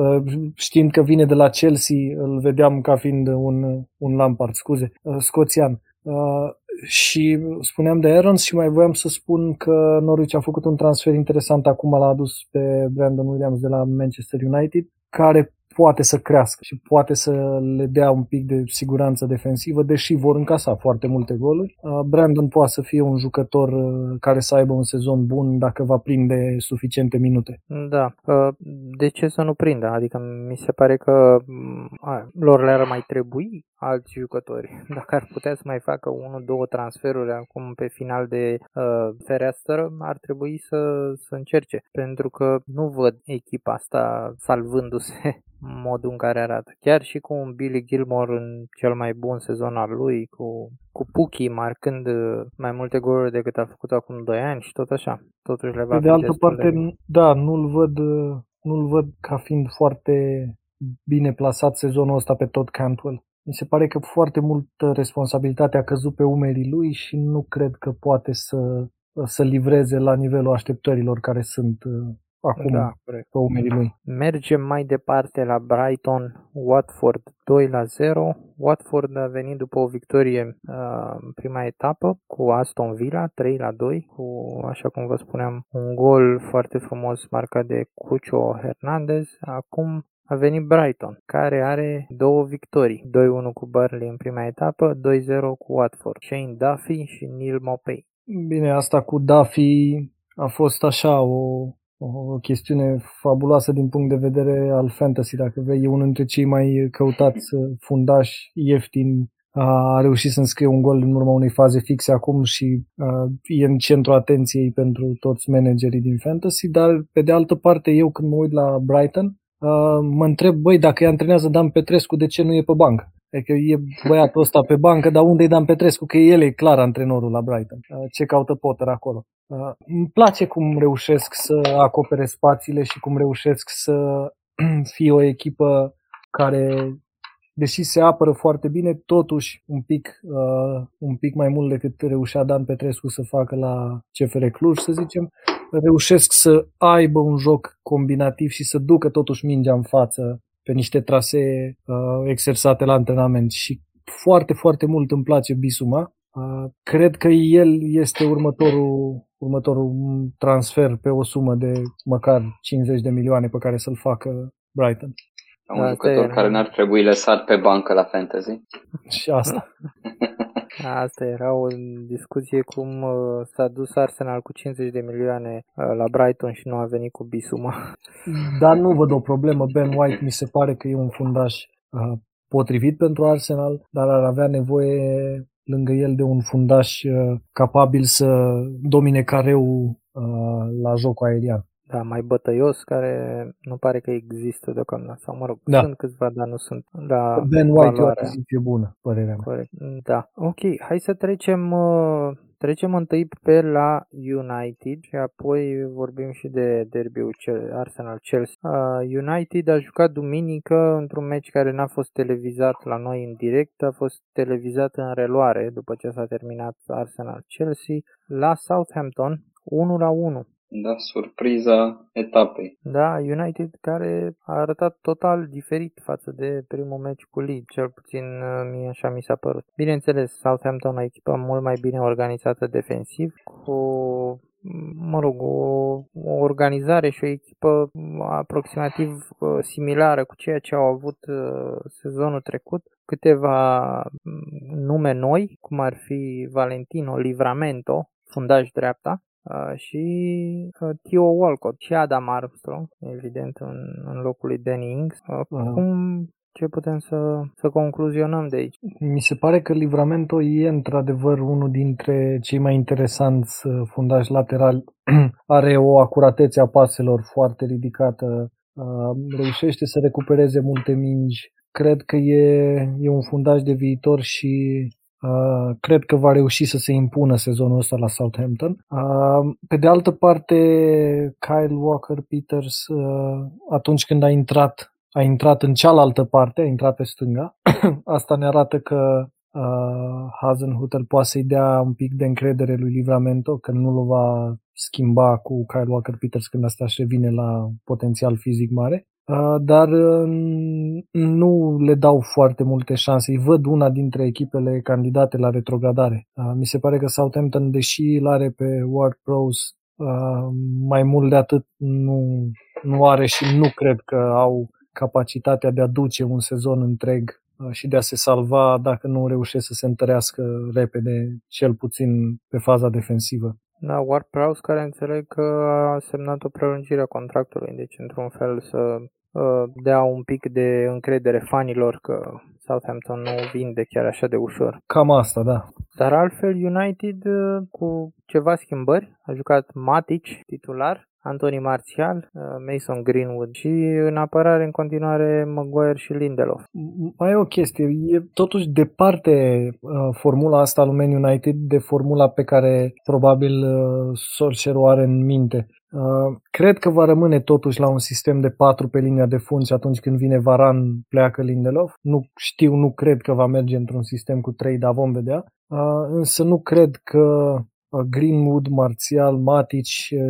știind că vine de la Chelsea, îl vedeam ca fiind un Lampard, scoțian. Și spuneam de Aarons și mai voiam să spun că Norwich a făcut un transfer interesant acum, l-a adus pe Brandon Williams de la Manchester United, care poate să crească și poate să le dea un pic de siguranță defensivă, deși vor încasa foarte multe goluri. Brandon poate să fie un jucător care să aibă un sezon bun dacă va prinde suficiente minute. Da, de ce să nu prindă? Adică mi se pare că lor le-ar mai trebui alți jucători. Dacă ar putea să mai facă 1-2 transferuri acum pe final de fereastră, ar trebui să încerce, pentru că nu văd echipa asta salvându-se modul în care arată. Chiar și cu un Billy Gilmour în cel mai bun sezon al lui, cu Puki marcând mai multe goluri decât a făcut acum 2 ani și tot așa. Totuși le va fi de altă parte, da, nu-l văd ca fiind foarte bine plasat sezonul ăsta pe Todd Cantwell. Mi se pare că foarte multă responsabilitate a căzut pe umerii lui și nu cred că poate să livreze la nivelul așteptărilor care sunt acum pe umerii lui. Mergem mai departe la Brighton, Watford 2-0. Watford a venit după o victorie în prima etapă cu Aston Villa 3-2, cu, așa cum vă spuneam, un gol foarte frumos marcat de Cucho Hernandez. Acum a venit Brighton, care are două victorii, 2-1 cu Burnley în prima etapă, 2-0 cu Watford, Shane Duffy și Neal Maupay. Bine, asta cu Duffy a fost așa o chestiune fabuloasă din punct de vedere al fantasy, dacă vrei. E unul dintre cei mai căutați fundași ieftini. A reușit să înscrie un gol în urma unei faze fixe acum și e în centrul atenției pentru toți managerii din fantasy, dar pe de altă parte eu când mă uit la Brighton, mă întreb, băi, dacă îi antrenează Dan Petrescu, de ce nu e pe bancă? Adică e băiatul ăsta pe bancă, dar unde e Dan Petrescu? Că el e clar antrenorul la Brighton. Ce caută Potter acolo? Îmi place cum reușesc să acopere spațiile și cum reușesc să fie o echipă care, deși se apără foarte bine, totuși un pic mai mult decât reușea Dan Petrescu să facă la CFR Cluj, să zicem, reușesc să aibă un joc combinativ și să ducă totuși mingea în față pe niște trasee exersate la antrenament. Și foarte, foarte mult îmi place Bissouma. Cred că el este următorul transfer pe o sumă de măcar 50 de milioane pe care să-l facă Brighton. Un jucător care n-ar trebui lăsat pe bancă la fantasy. Și asta. Asta era o discuție cum s-a dus Arsenal cu 50 de milioane la Brighton și nu a venit cu Bissouma. Dar nu văd o problemă. Ben White mi se pare că e un fundaș potrivit pentru Arsenal, dar ar avea nevoie lângă el de un fundaș capabil să domine careul la jocul aerian. Da, mai bătăios, care nu pare că există deocamdată, sau mă rog, da. Sunt câțiva, dar nu sunt la Ben White, o poziție bună, părerea mea. Corect, da. Ok, hai să trecem întâi pe la United și apoi vorbim și de derbiul Arsenal-Chelsea. United a jucat duminică într-un meci care n-a fost televizat la noi în direct, a fost televizat în reluare după ce s-a terminat Arsenal-Chelsea la Southampton 1-1. Da, surpriza etapei. Da, United care a arătat total diferit față de primul meci cu Leeds, cel puțin așa mi s-a părut. Bineînțeles, Southampton, o echipă mult mai bine organizată defensiv, cu, mă rog, o organizare și o echipă aproximativ similară cu ceea ce au avut sezonul trecut. Câteva nume noi, cum ar fi Valentino Livramento, fundaș dreapta, și Theo Walcott și Adam Armstrong, evident, în locul lui Danny Ings. Acum, ce putem să concluzionăm de aici? Mi se pare că Livramento e într-adevăr unul dintre cei mai interesanți fundași laterali. Are o acuratețe a paselor foarte ridicată, reușește să recupereze multe mingi. Cred că e un fundaș de viitor și cred că va reuși să se impună sezonul ăsta la Southampton. Pe de altă parte, Kyle Walker-Peters, atunci când a intrat în cealaltă parte, a intrat pe stânga. Asta ne arată că Hasenhuttl poate să-i dea un pic de încredere lui Livramento, că nu-l va schimba cu Kyle Walker-Peters când asta își revine la potențial fizic mare. Dar nu le dau foarte multe șanse. Îi văd una dintre echipele candidate la retrogradare. Mi se pare că Southampton, deși îl are pe Ward-Prowse, mai mult de atât nu are și nu cred că au capacitatea de a duce un sezon întreg și de a se salva dacă nu reușesc să se întărească repede, cel puțin pe faza defensivă. Da, Ward-Prowse, care înțeleg că a semnat o prelungire a contractului, deci într-un fel să dea un pic de încredere fanilor că Southampton nu vinde chiar așa de ușor. Cam asta, da. Dar altfel United cu ceva schimbări, a jucat Matic titular, Anthony Martial, Mason Greenwood și în apărare în continuare Maguire și Lindelof. Mai e o chestie, e totuși departe formula asta al Man United de formula pe care probabil Solskjaer o are în minte. Cred că va rămâne totuși la un sistem de 4 pe linia de fund și atunci când vine Varane pleacă Lindelof. Nu știu, nu cred că va merge într-un sistem cu 3, dar vom vedea. Însă nu cred că Greenwood, Martial, Matic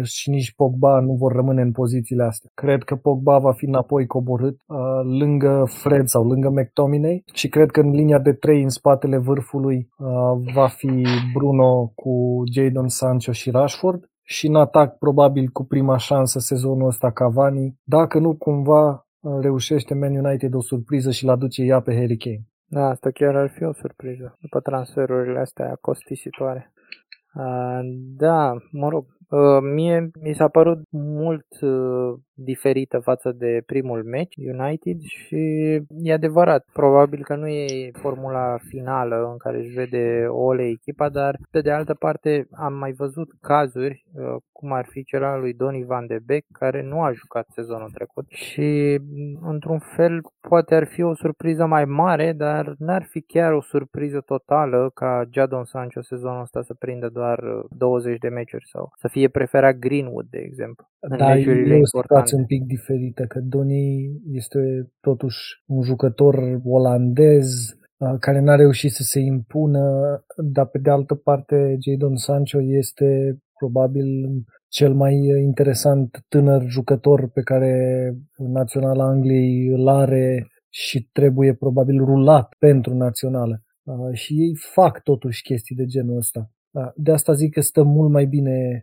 și nici Pogba nu vor rămâne în pozițiile astea. Cred că Pogba va fi înapoi coborât lângă Fred sau lângă McTominay și cred că în linia de 3 în spatele vârfului va fi Bruno cu Jadon Sancho și Rashford. Și în atac probabil cu prima șansă sezonul ăsta Cavani, dacă nu cumva reușește Man United o surpriză și-l aduce ea pe Harry Kane. Da, asta chiar ar fi o surpriză, după transferurile astea costisitoare. Da, mă rog, mie mi s-a părut mult diferită față de primul match United și e adevărat, probabil că nu e formula finală în care își vede Ole echipa, dar pe de altă parte am mai văzut cazuri, cum ar fi cel al lui Donny van de Beek, care nu a jucat sezonul trecut și într-un fel poate ar fi o surpriză mai mare, dar n-ar fi chiar o surpriză totală ca Jadon Sancho sezonul ăsta să prindă doar 20 de meciuri sau să fie preferat Greenwood, de exemplu. Dar e o situație un pic diferită, că Donny este totuși un jucător olandez care n-a reușit să se impună, dar pe de altă parte Jadon Sancho este probabil cel mai interesant tânăr jucător pe care Naționala Angliei îl are și trebuie probabil rulat pentru Națională. Și ei fac totuși chestii de genul ăsta. De asta zic că stă mult mai bine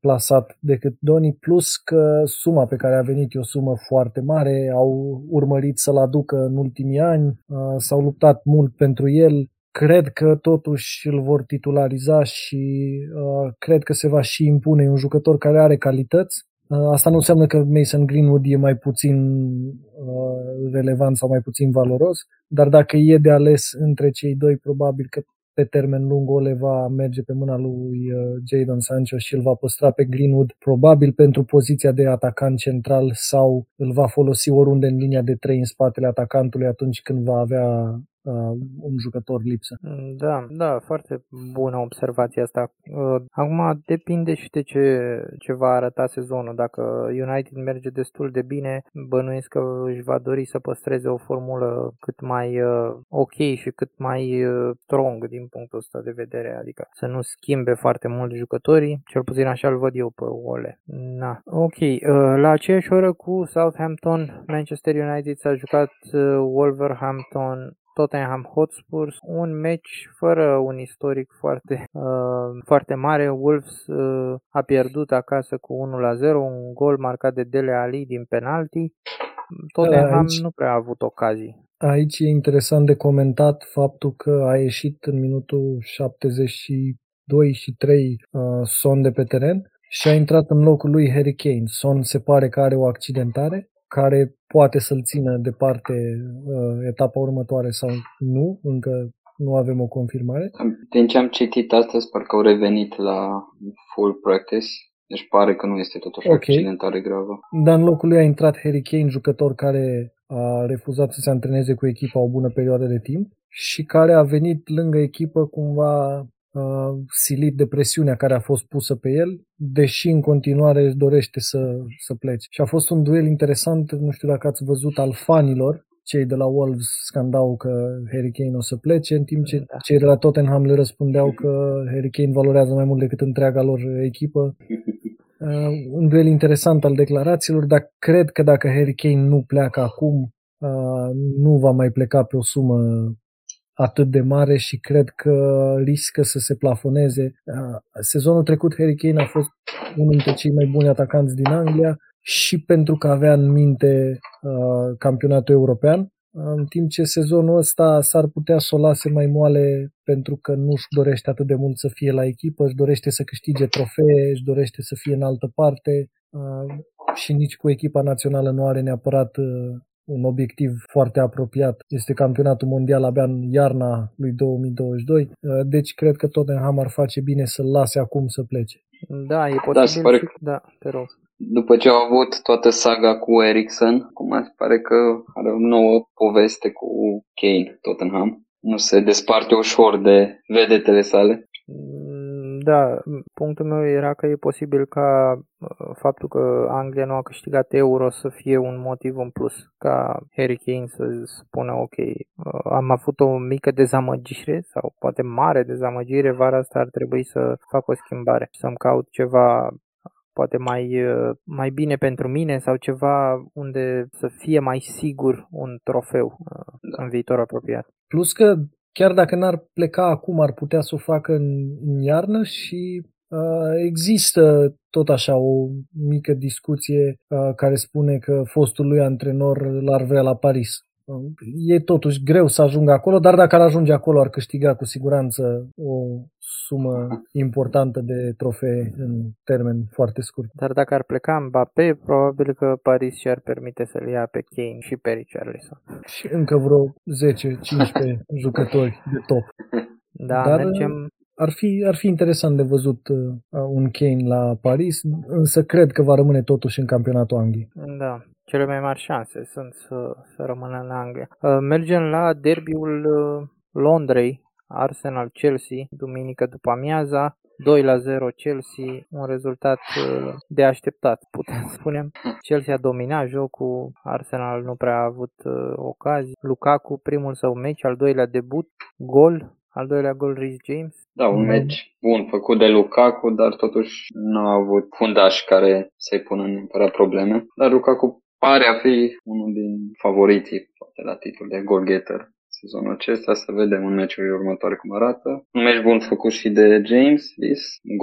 plasat decât Donny, plus că suma pe care a venit e o sumă foarte mare, au urmărit să-l aducă în ultimii ani, s-au luptat mult pentru el. Cred că totuși îl vor titulariza și cred că se va și impune un jucător care are calități. Asta nu înseamnă că Mason Greenwood e mai puțin relevant sau mai puțin valoros, dar dacă e de ales între cei doi, probabil că pe termen lung Ole va merge pe mâna lui Jadon Sancho și îl va păstra pe Greenwood probabil pentru poziția de atacant central sau îl va folosi oriunde în linia de 3 în spatele atacantului atunci când va avea un jucător lipsă. Da, foarte bună observația asta. Acum depinde și de ce va arăta sezonul. Dacă United merge destul de bine, bănuiesc că își va dori să păstreze o formulă cât mai ok și cât mai strong din punctul ăsta de vedere, adică să nu schimbe foarte mult jucătorii, cel puțin așa îl văd eu pe Ole. Na. Ok, la aceeași oră cu Southampton, Manchester United s-a jucat Wolverhampton, Tottenham Hotspur, un meci fără un istoric foarte mare. Wolves a pierdut acasă cu 1-0, un gol marcat de Dele Alli din penalti. Tottenham aici nu prea a avut ocazii. Aici e interesant de comentat faptul că a ieșit în minutul 72 și 3 Son de pe teren și a intrat în locul lui Harry Kane. Son se pare că are o accidentare care poate să-l țină departe etapa următoare sau nu, încă nu avem o confirmare. Din ce am citit astăzi, parcă au revenit la full practice, deci pare că nu este totuși o accidentare gravă. Dar în locul lui a intrat Harry Kane, jucător care a refuzat să se antreneze cu echipa o bună perioadă de timp și care a venit lângă echipă cumva silit de presiunea care a fost pusă pe el, deși în continuare își dorește să plece. Și a fost un duel interesant, nu știu dacă ați văzut, al fanilor, cei de la Wolves scandau că Harry Kane o să plece, în timp ce cei de la Tottenham le răspundeau că Harry Kane valorează mai mult decât întreaga lor echipă. Un duel interesant al declarațiilor, dar cred că dacă Harry Kane nu pleacă acum, nu va mai pleca pe o sumă atât de mare și cred că riscă să se plafoneze. Sezonul trecut Harry Kane a fost unul dintre cei mai buni atacanți din Anglia și pentru că avea în minte campionatul european, în timp ce sezonul ăsta s-ar putea să o lase mai moale pentru că nu își dorește atât de mult să fie la echipă, își dorește să câștige trofee, își dorește să fie în altă parte și nici cu echipa națională nu are neapărat un obiectiv foarte apropiat. Este campionatul mondial abia în iarna lui 2022, deci cred că Tottenham ar face bine să-l lase acum să plece. Da, e posibil. Da, te rog. După ce au avut toată saga cu Eriksen, acum se pare că are o nouă poveste cu Kane, Tottenham. Nu se desparte ușor de vedetele sale. Da, punctul meu era că e posibil ca faptul că Anglia nu a câștigat Euro să fie un motiv în plus ca Harry Kane să spună ok, am avut o mică dezamăgire sau poate mare dezamăgire, vara asta ar trebui să fac o schimbare, să-mi caut ceva poate mai bine pentru mine sau ceva unde să fie mai sigur un trofeu în viitor apropiat. Plus că chiar dacă n-ar pleca acum, ar putea să o facă în iarnă și există tot așa o mică discuție care spune că fostul lui antrenor l-ar vrea la Paris. E totuși greu să ajungă acolo, dar dacă ar ajunge acolo ar câștiga cu siguranță o sumă importantă de trofee în termen foarte scurt. Dar dacă ar pleca Mbappé, probabil că Paris și-ar permite să-l ia pe Kane și pe Richarlison. Și încă vreo 10-15 jucători de top. Da, dar mergem... Ar fi interesant de văzut un Kane la Paris, însă cred că va rămâne totuși în campionatul Angliei. Da, cele mai mari șanse sunt să rămână în Anglia. Mergem la derbiul Londrei, Arsenal-Chelsea, duminică după amiaza, 2-0 Chelsea, un rezultat de așteptat, putem spune. Chelsea a dominat jocul, Arsenal nu prea a avut ocazii. Lukaku, primul său meci, al doilea debut, gol. Al doilea gol, Reece James. Da, un meci bun făcut de Lukaku, dar totuși nu a avut fundaș care să-i pună neapărat probleme. Dar Lukaku pare a fi unul din favoriții, poate, la titlul de goalgetter sezonul acesta. Să vedem în meciul următor cum arată. Un meci bun făcut și de James,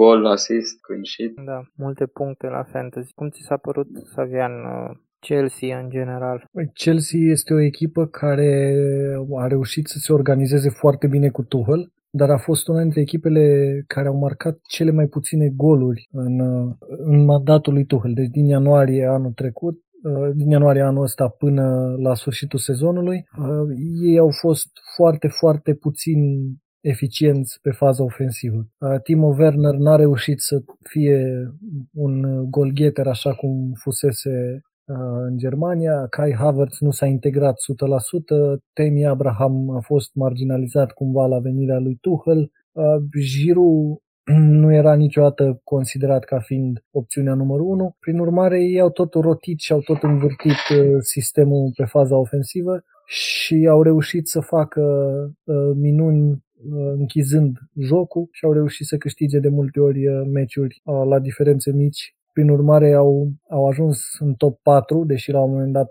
gol, assist, clean sheet. Da, multe puncte la fantasy. Cum ți s-a părut, Savian, Chelsea în general? Chelsea este o echipă care a reușit să se organizeze foarte bine cu Tuchel, dar a fost una dintre echipele care au marcat cele mai puține goluri în mandatul lui Tuchel. Deci din ianuarie anul ăsta până la sfârșitul sezonului, ei au fost foarte, foarte puțin eficienți pe faza ofensivă. Timo Werner n-a reușit să fie un golgheter așa cum fusese în Germania, Kai Havertz nu s-a integrat 100%, Tammy Abraham a fost marginalizat cumva la venirea lui Tuchel, Giroud nu era niciodată considerat ca fiind opțiunea numărul 1, prin urmare ei au tot rotit și au tot învârtit sistemul pe faza ofensivă și au reușit să facă minuni închizând jocul și au reușit să câștige de multe ori meciuri la diferențe mici. Prin urmare au ajuns în top 4, deși la un moment dat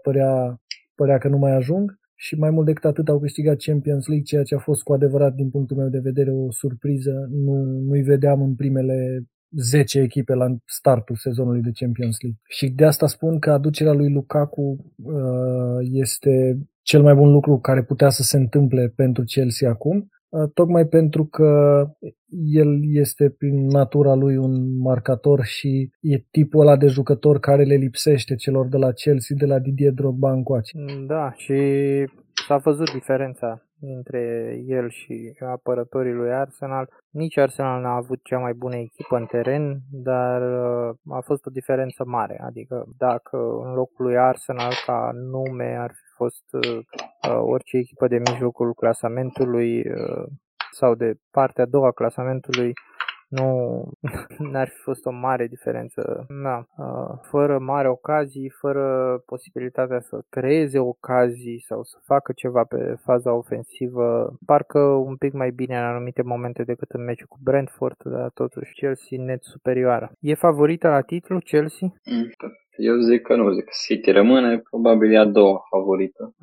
părea că nu mai ajung, și mai mult decât atât au câștigat Champions League, ceea ce a fost cu adevărat din punctul meu de vedere o surpriză. Nu-i vedeam în primele 10 echipe la startul sezonului de Champions League. Și de asta spun că aducerea lui Lukaku este cel mai bun lucru care putea să se întâmple pentru Chelsea acum. Tocmai pentru că el este prin natura lui un marcator și e tipul ăla de jucător care le lipsește celor de la Chelsea, de la Didier Drogba încoace. Da, și s-a văzut diferența între el și apărătorii lui Arsenal. Nici Arsenal n-a avut cea mai bună echipă în teren, dar a fost o diferență mare. Adică dacă în locul lui Arsenal ca nume ar fi fost orice echipă de mijlocul clasamentului sau de partea a doua a clasamentului, nu n-ar fi fost o mare diferență. Da. Fără mari ocazii, fără posibilitatea să creeze ocazii sau să facă ceva pe faza ofensivă, parcă un pic mai bine în anumite momente decât în meciul cu Brentford, dar totuși Chelsea net superioară. E favorită la titlu Chelsea? Eu zic că nu, zic că City rămâne, probabil e a doua favorită.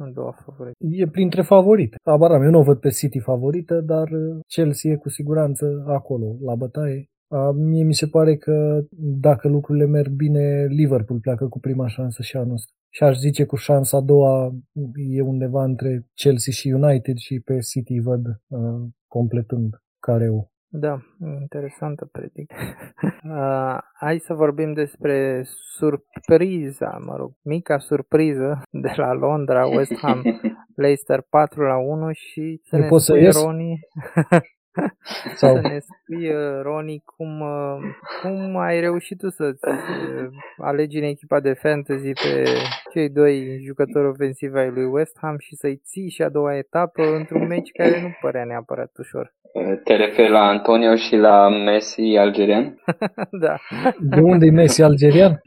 E printre favorite. Abaram, eu nu o văd pe City favorită, dar Chelsea e cu siguranță acolo, la bătaie. Mie mi se pare că dacă lucrurile merg bine, Liverpool pleacă cu prima șansă și anul ăsta. Și aș zice cu șansa a doua e undeva între Chelsea și United și pe City văd completând careul. Da, interesantă predicție. Hai să vorbim despre surpriza, mica surpriză de la Londra, West Ham, Leicester 4-1 și să ne spui, Ronnie, cum ai reușit tu să alegi în echipa de fantasy pe cei doi jucători ofensivi ai lui West Ham și să-i ții și a doua etapă într-un meci care nu părea neapărat ușor. Te referi la Antonio și la Messi algerian? Da. De unde e Messi algerian?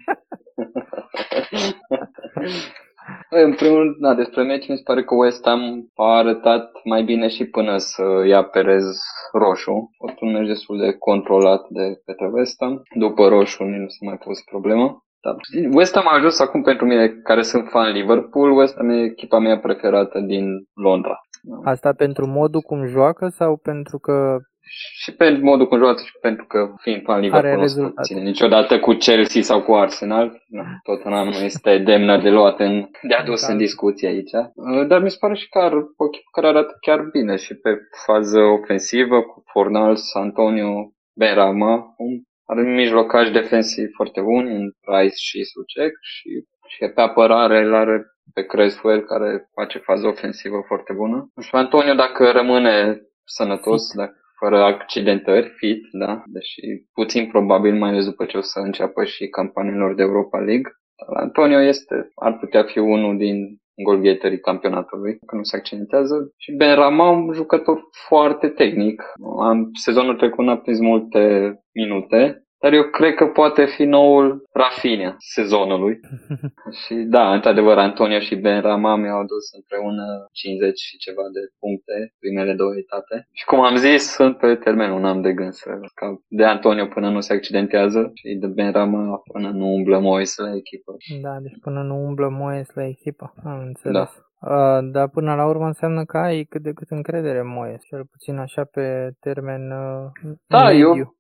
În primul rând, da, despre meci mi se pare că West Ham a arătat mai bine și până să ia Perez roșu. A fost un meci destul de controlat de către West Ham. După roșu nu s-a mai pus problema. Da. West Ham a ajuns acum pentru mine, care sunt fan Liverpool, West Ham e echipa mea preferată din Londra. Asta pentru modul cum joacă sau pentru că... Și pentru modul cum joacă și pentru că fiind fan Liverpool nu se ține niciodată cu Chelsea sau cu Arsenal. No, Tottenham nu este demnă de luat de adus în discuție aici. Dar mi se pare și că are o echipă care arată chiar bine și pe fază ofensivă cu Fornals, Antonio, Benrahma, are un mijlocaș defensiv foarte bun în Rice și Sucek și pe apărare îl are pe Creswell care face fază ofensivă foarte bună. Și Antonio dacă rămâne sănătos, dacă fără accidentări, fit, da, deși puțin probabil, mai ales după ce o să înceapă și campaniilor de Europa League. Dar Antonio ar putea fi unul din goalgetterii campionatului, că nu se accidentează. Și Benrahma, un jucător foarte tehnic. Sezonul trecut n-a prins multe minute, dar eu cred că poate fi noul Rafinha sezonului. Și da, într-adevăr, Antonio și Benrahma mi-au adus împreună 50 și ceva de puncte, primele două etape. Și cum am zis, sunt pe termenul, n-am de gând să ca de Antonio până nu se accidentează și de Benrahma până nu umblă Moyes la echipă. Da, deci până nu umblă Moyes la echipă, am înțeles. Da. Dar până la urmă înseamnă că ai cât de cât încredere în Moyes, cel puțin așa pe termen mediu.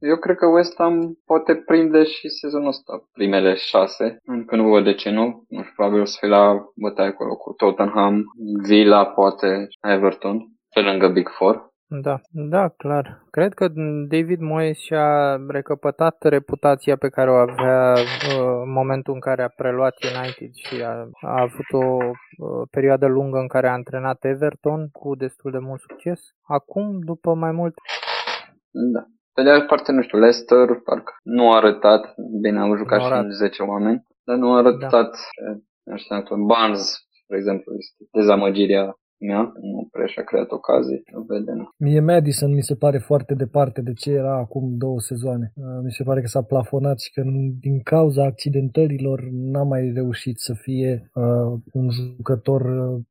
Eu cred că West Ham poate prinde și sezonul ăsta primele 6, încă nu văd de ce nu. Nu știu, probabil o să fie la bătaie acolo cu Tottenham, Villa, poate Everton, pe lângă Big Four. Da, clar. Cred că David Moyes și-a recăpătat reputația pe care o avea în momentul în care a preluat United și a avut o perioadă lungă în care a antrenat Everton cu destul de mult succes. Acum, după mai mult... Da. Pe de altă parte, nu știu, Leicester parcă nu a arătat, bine, au jucat și în 10 oameni, dar nu a arătat, da. Barnes, de exemplu, este dezamăgirea mea, nu prea și-a creat ocazie, nu vedem. Mie Madison mi se pare foarte departe de ce era acum 2 sezoane. Mi se pare că s-a plafonat și că din cauza accidentărilor n-a mai reușit să fie un jucător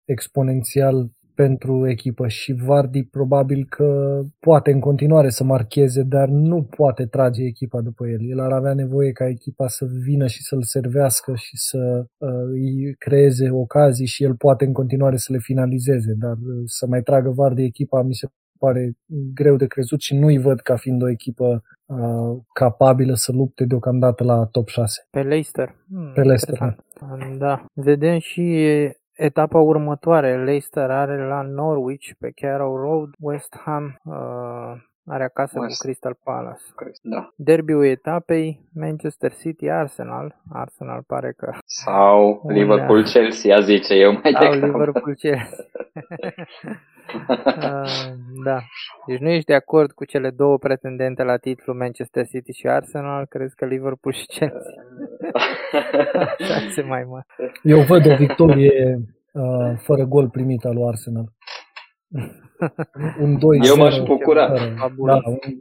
exponențial pentru echipă și Vardy probabil că poate în continuare să marcheze, dar nu poate trage echipa după el. El ar avea nevoie ca echipa să vină și să-l servească și să îi creeze ocazii și el poate în continuare să le finalizeze, dar să mai tragă Vardy echipa mi se pare greu de crezut și nu-i văd ca fiind o echipă capabilă să lupte deocamdată la top 6. Pe Leicester. Pe Leicester, da. Vedem și etapa următoare, Leicester are la Norwich pe Carrow Road, West Ham are acasă cu Crystal Palace. Da. Derbiul etapei, Manchester City, Arsenal pare că... Sau Liverpool Chelsea, a zice eu mai degrabă. Sau Liverpool Chelsea. Da. Deci nu ești de acord cu cele două pretendente la titlu, Manchester City și Arsenal, crezi că Liverpool și Chelsea? Șanse mai mari. Eu văd o victorie fără gol primit al lui Arsenal. Un 2-0, eu m-aș bucura. Da,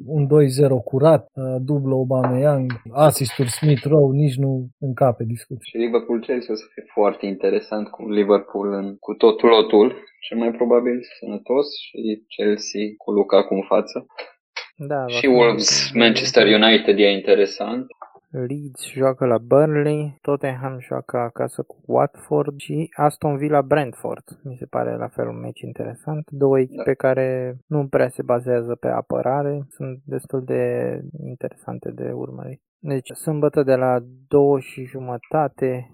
un 2-0 curat, dublă Aubameyang, asisturi Smith Rowe, nici nu încape discuții. Și Liverpool Chelsea o să fie foarte interesant cu Liverpool cu totul lotul, cel mai probabil sănătos, și Chelsea cu Lukaku în față. Da, și Wolves Manchester United e interesant. Leeds joacă la Burnley, Tottenham joacă acasă cu Watford și Aston Villa Brentford. Mi se pare la fel un meci interesant. Două echipe care nu prea se bazează pe apărare, sunt destul de interesante de urmărit. Deci sâmbătă de la 2:30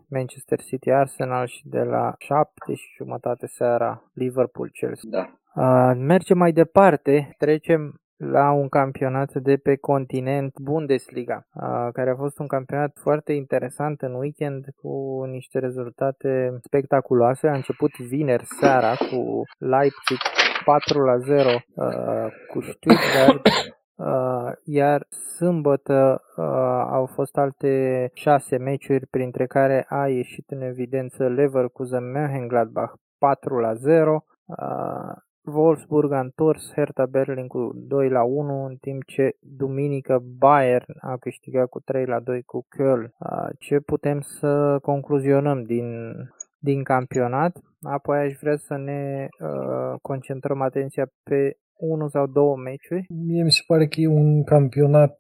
Manchester City Arsenal și de la 7:30 seara Liverpool Chelsea. Da. Mergem mai departe, trecem la un campionat de pe continent, Bundesliga, care a fost un campionat foarte interesant în weekend cu niște rezultate spectaculoase. A început vineri seara cu Leipzig 4-0 cu Stuttgart Iar sâmbătă au fost alte 6 meciuri, printre care a ieșit în evidență Leverkusen Mönchengladbach 4-0, Wolfsburg a întors Hertha Berlin cu 2-1, în timp ce duminică Bayern a câștigat cu 3-2 cu Köln. Ce putem să concluzionăm din campionat? Apoi aș vrea să ne concentrăm atenția pe 1 sau 2 meciuri. Mie mi se pare că e un campionat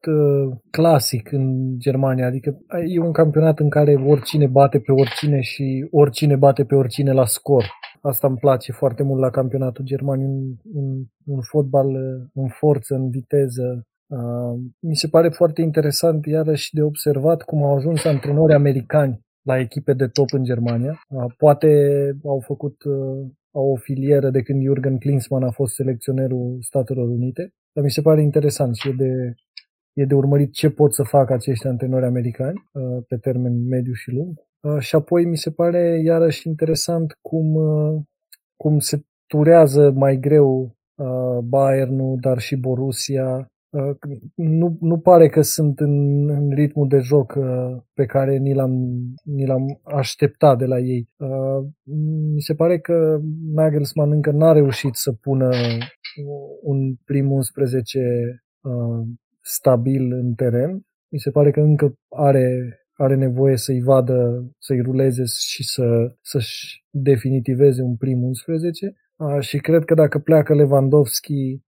clasic în Germania, adică e un campionat în care oricine bate pe oricine și oricine bate pe oricine la scor. Asta îmi place foarte mult la campionatul german, un fotbal în forță, în viteză. Mi se pare foarte interesant iarăși de observat cum au ajuns antrenori americani la echipe de top în Germania. Poate au făcut o filieră de când Jürgen Klinsmann a fost selecționerul Statelor Unite, dar mi se pare interesant și e de urmărit ce pot să facă acești antrenori americani pe termen mediu și lung. Și apoi mi se pare iarăși interesant cum se turează mai greu Bayernul, dar și Borussia. Nu pare că sunt în ritmul de joc pe care ni l-am așteptat de la ei. Mi se pare că Nagelsmann încă n-a reușit să pună un prim 11 stabil în teren. Mi se pare că încă are nevoie să-i vadă, să-i ruleze și să-și definitiveze un prim 11. Și cred că dacă pleacă Lewandowski,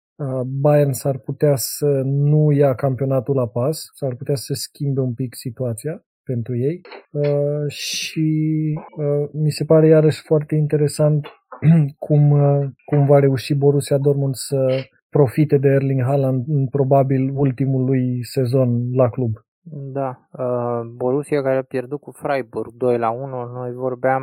Bayern s-ar putea să nu ia campionatul la pas, s-ar putea să schimbe un pic situația pentru ei. Și mi se pare iarăși foarte interesant cum va reuși Borussia Dortmund să profite de Erling Haaland în probabil ultimul lui sezon la club. Da, Borussia care a pierdut cu Freiburg 2-1, noi vorbeam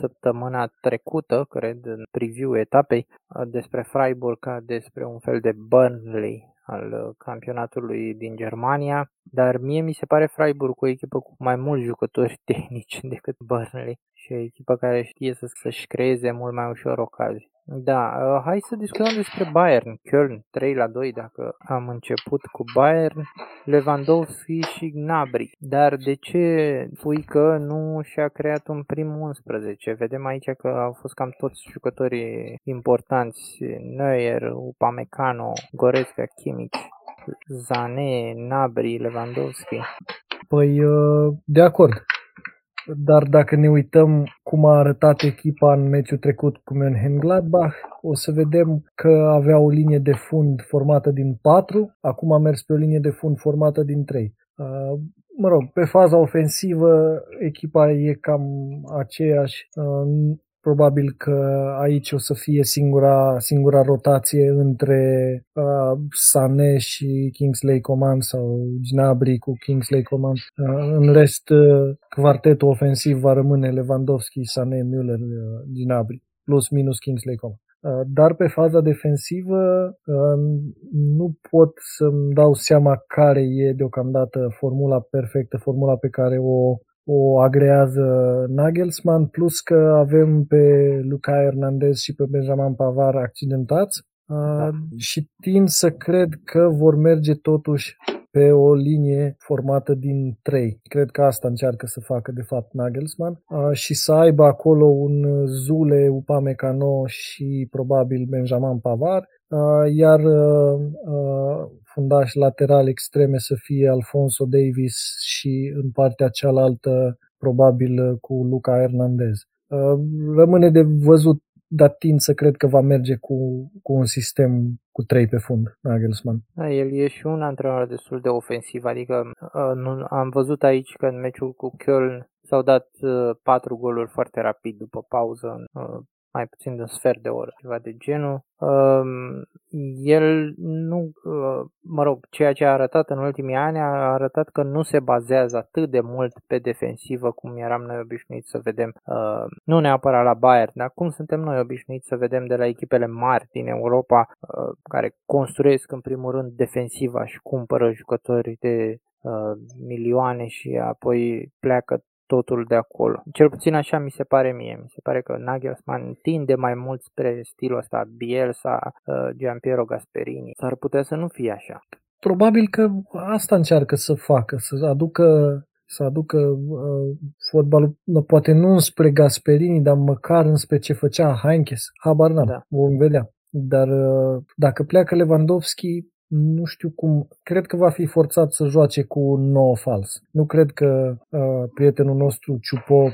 săptămâna trecută, cred, în preview etapei, despre Freiburg ca despre un fel de Burnley al campionatului din Germania, dar mie mi se pare Freiburg o echipă cu mai mulți jucători tehnici decât Burnley și o echipă care știe să-și creeze mult mai ușor ocazii. Da, hai să discutăm despre Bayern. Köln 3-2, dacă am început cu Bayern, Lewandowski și Gnabry. Dar de ce spui că nu și-a creat un prim 11? Vedem aici că au fost cam toți jucătorii importanți: Neuer, Upamecano, Goretzka, Kimmich, Zane, Gnabry, Lewandowski. Păi, de acord. Dar dacă ne uităm cum a arătat echipa în meciul trecut cu Mönchengladbach, o să vedem că avea o linie de fund formată din 4, acum a mers pe o linie de fund formată din 3. Mă rog, pe faza ofensivă echipa e cam aceeași. Probabil că aici o să fie singura rotație între Sané și Kingsley Coman sau Gnabry cu Kingsley Coman. În rest, quartetul ofensiv va rămâne Lewandowski, Sané, Müller, Gnabry, plus minus Kingsley Coman. Dar pe faza defensivă nu pot să-mi dau seama care e deocamdată formula perfectă, formula pe care o agrează Nagelsmann, plus că avem pe Lucas Hernandez și pe Benjamin Pavard accidentați, da. Și tind să cred că vor merge totuși pe o linie formată din 3. Cred că asta încearcă să facă de fapt Nagelsmann și să aibă acolo un Zule, Upamecano și probabil Benjamin Pavard, iar fundaș lateral extreme să fie Alphonso Davies și în partea cealaltă probabil cu Lucas Hernandez. Rămâne de văzut, dar tind să cred că va merge cu un sistem cu 3 pe fund, Nagelsmann. Da, el e și un antrenor destul de ofensiv, adică am văzut aici că în meciul cu Köln s-au dat 4 goluri foarte rapid după pauză, mai puțin de un sfert de oră, ceva de genul. El nu, ceea ce a arătat în ultimii ani a arătat că nu se bazează atât de mult pe defensivă cum eram noi obișnuiți să vedem, nu neapărat la Bayern, dar cum suntem noi obișnuiți să vedem de la echipele mari din Europa, care construiesc în primul rând defensiva și cumpără jucători de milioane și apoi pleacă totul de acolo. Cel puțin așa mi se pare mie. Mi se pare că Nagelsmann tinde mai mult spre stilul ăsta Bielsa, Gianpiero Gasperini. S-ar putea să nu fie așa. Probabil că asta încearcă să facă, să aducă fotbalul, poate nu spre Gasperini, dar măcar înspre ce făcea Heinkes, habar n-am, da. Vom vedea. Dar dacă pleacă Lewandowski, nu știu cum, cred că va fi forțat să joace cu un 9 fals. Nu cred că prietenul nostru Ciupo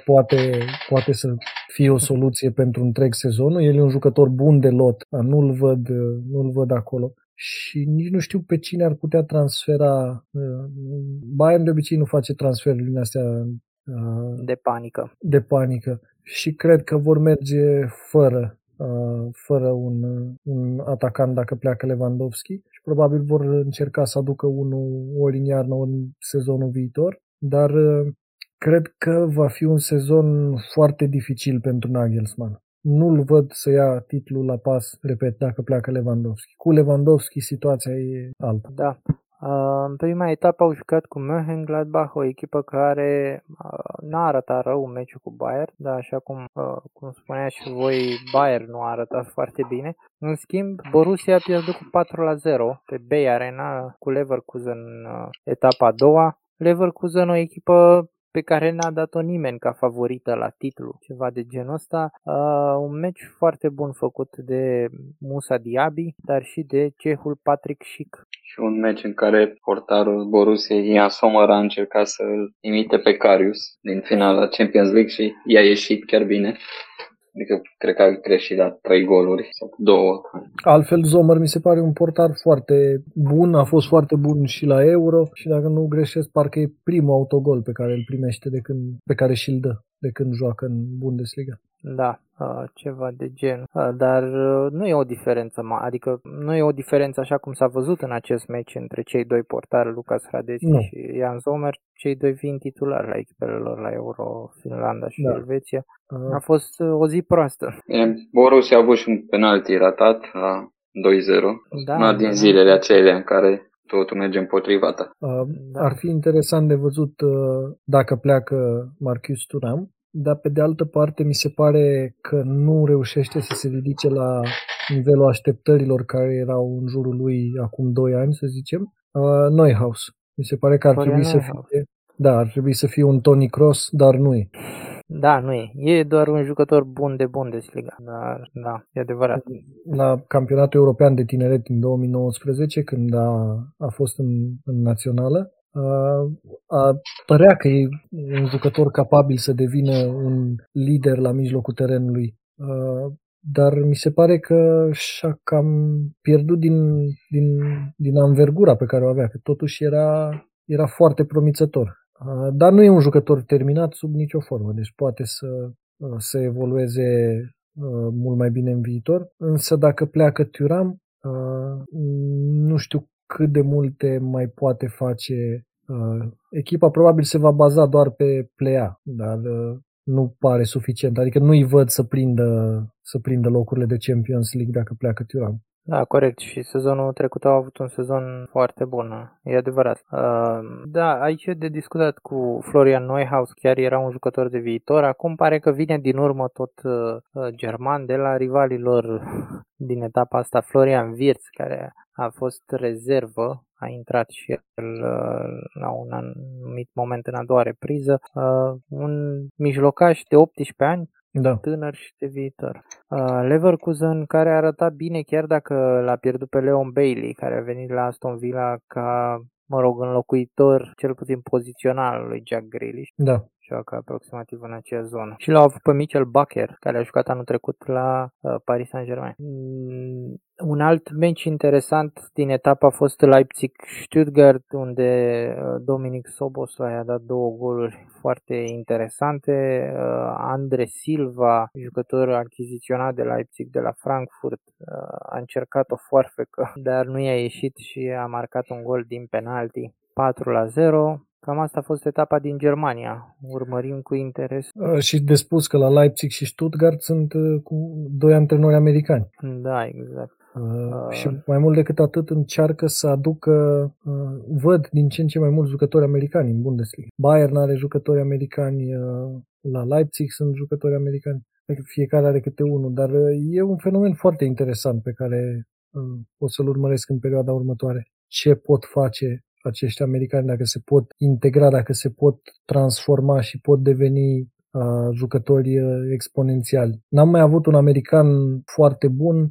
poate să fie o soluție pentru întreg sezonul. El e un jucător bun de lot, nu-l văd acolo. Și nici nu știu pe cine ar putea transfera. Bayern de obicei nu face transferuri din astea de panică. Și cred că vor merge fără un atacant dacă pleacă Lewandowski și probabil vor încerca să aducă unul ori în iarnă, ori în sezonul viitor, dar cred că va fi un sezon foarte dificil pentru Nagelsmann. Nu-l văd să ia titlul la pas, repet, dacă pleacă Lewandowski. Cu Lewandowski situația e alta. Da. În prima etapă au jucat cu Mönchengladbach, o echipă care n-a arătat rău meciul cu Bayern, dar așa cum spunea și voi, Bayern nu a arătat foarte bine. În schimb, Borussia a pierdut cu 4-0 pe Bay Arena cu Leverkusen în etapa a doua. Leverkusen, o echipă pe care n-a dat-o nimeni ca favorită la titlu, ceva de genul ăsta. Un meci foarte bun făcut de Moussa Diaby, dar și de cehul Patrick Schick. Și un meci în care portarul Borussiei Ian Sommer a încercat să îl imite pe Karius din finala Champions League și i-a ieșit chiar bine. Adică cred că a greșit la 3 goluri sau 2. Altfel, Sommer mi se pare un portar foarte bun, a fost foarte bun și la Euro și dacă nu greșesc, parcă e primul autogol pe care îl primește pe care și-l dă de când joacă în Bundesliga. Da, ceva de gen. Dar nu e o diferență, adică nu e o diferență așa cum s-a văzut în acest meci între cei doi portari, Lucas Hradecki și Ian Sommer, cei doi fiind titulari la echipele lor la Euro, Finlanda și Elveția. A fost o zi proastă. Borussia a avut și un penalti ratat la 2-0, una din zilele acelea în care totul merge împotriva ta. Ar fi interesant de văzut dacă pleacă Marcus Thuram, dar pe de altă parte mi se pare că nu reușește să se ridice la nivelul așteptărilor care erau în jurul lui acum 2 ani, să zicem. Neuhaus. Mi se pare că ar trebui să fie un Toni Kroos, dar nu e. Da, nu e. E doar un jucător bun de Bundesliga, dar da, e adevărat. La campionatul european de tineret din 2019, când a fost în națională, părea că e un jucător capabil să devină un lider la mijlocul terenului, dar mi se pare că și-a cam pierdut din anvergura pe care o avea, că totuși era foarte promițător. Dar nu e un jucător terminat sub nicio formă, deci poate să evolueze mult mai bine în viitor, însă dacă pleacă Thuram, nu știu cât de multe mai poate face echipa, probabil se va baza doar pe play-a, dar nu pare suficient, adică nu-i văd să prindă locurile de Champions League dacă pleacă Thuram. Da, corect. Și sezonul trecut au avut un sezon foarte bun, e adevărat. Da, aici e de discutat cu Florian Neuhaus, chiar era un jucător de viitor. Acum pare că vine din urmă tot german de la rivalilor din etapa asta, Florian Wirtz, care a fost rezervă, a intrat și el la un anumit moment în a doua repriză, un mijlocaș de 18 ani, tânăr și de viitor. Leverkusen, care a arătat bine chiar dacă l-a pierdut pe Leon Bailey, care a venit la Aston Villa ca, înlocuitor, cel puțin pozițional, lui Jack Grealish. Da. Joacă aproximativ în acea zonă. Și l-au avut pe Michel Bacher, care a jucat anul trecut la Paris Saint-Germain. Un alt meci interesant din etapă a fost Leipzig-Stuttgart, unde Dominic Szoboszlai a dat 2 goluri foarte interesante. Andre Silva, jucător achiziționat de Leipzig de la Frankfurt, a încercat o foarfecă, dar nu i-a ieșit și a marcat un gol din penalti. 4-0. Cam asta a fost etapa din Germania. Urmărim cu interes. Și de spus că la Leipzig și Stuttgart sunt 2 antrenori americani. Da, exact. Și mai mult decât atât încearcă să aducă, văd din ce în ce mai mulți jucători americani în Bundesliga. Bayern are jucători americani, la Leipzig sunt jucători americani, fiecare are câte unul, dar e un fenomen foarte interesant pe care o să-l urmăresc în perioada următoare. Ce pot face acești americani, dacă se pot integra, dacă se pot transforma și pot deveni jucători exponențiali. N-am mai avut un american foarte bun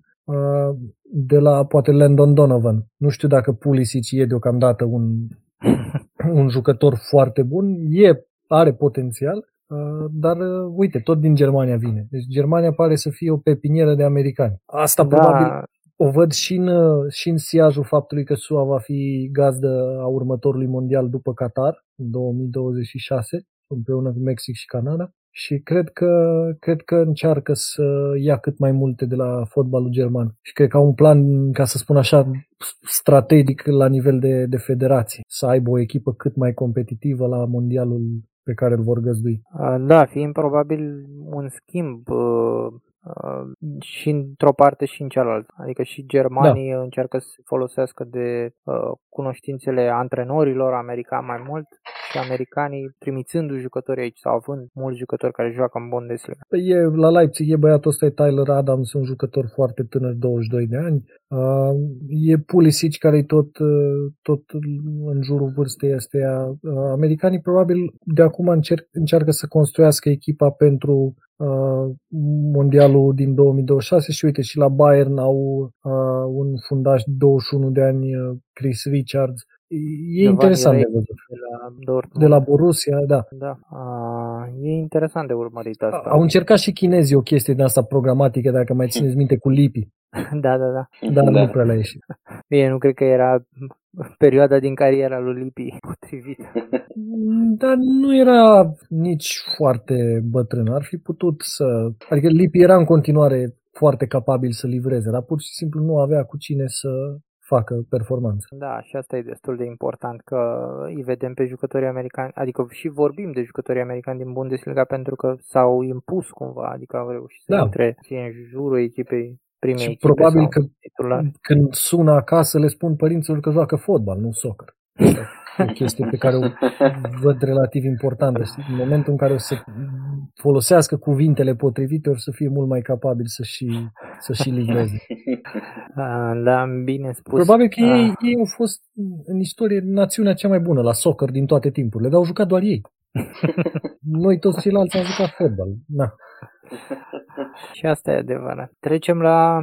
de la, poate, Landon Donovan. Nu știu dacă Pulisic e deocamdată un jucător foarte bun. Are potențial, dar uite, tot din Germania vine. Deci Germania pare să fie o pepinieră de americani. Asta probabil o văd și în siajul faptului că SUA va fi gazdă a următorului mondial după Qatar, în 2026, împreună cu Mexic și Canada. Și cred că încearcă să ia cât mai multe de la fotbalul german. Și cred că au un plan, ca să spun așa, strategic la nivel de federații. Să aibă o echipă cât mai competitivă la mondialul pe care îl vor găzdui. Da, fiind probabil un schimb și într-o parte și în cealaltă. Adică și germanii încearcă să se folosească de cunoștințele antrenorilor americani mai mult și americanii trimițându-și jucătorii aici sau având mulți jucători care joacă în Bundesliga. La Leipzig e băiatul ăsta, e Tyler Adams, un jucător foarte tânăr, 22 de ani. E Pulisic, care e tot în jurul vârstei astea. Americanii probabil de acum încearcă să construiască echipa pentru mondialul din 2026 și uite, și la Bayern au un fundaș 21 de ani, Chris Richards. E interesant de văzut. De la Borussia, da. E interesant de urmărit asta. Au încercat și chinezii o chestie din asta programatică, dacă mai țineți minte, cu Lipi. Da. Dar nu prea le-a ieșit. Bine, nu cred că era perioada din cariera lui Lipi potrivită. Dar nu era nici foarte bătrân. Ar fi putut să... Adică Lipi era în continuare foarte capabil să livreze, dar pur și simplu nu avea cu cine să facă performanță. Da, și asta e destul de important, că îi vedem pe jucătorii americani, adică și vorbim de jucătorii americani din Bundesliga pentru că s-au impus cumva, adică au reușit să intre în jurul echipei primei. Și probabil că când sună acasă le spun părinților că joacă fotbal, nu soccer. O chestie pe care o văd relativ importantă. În momentul în care o să folosească cuvintele potrivite, o să fie mult mai capabil să și livreze. Da, bine spus. Probabil că ei au fost în istorie națiunea cea mai bună la soccer din toate timpurile, dar au jucat doar ei. Noi toți ceilalți am jucat fotbal. Da. Și asta e adevărat. Trecem la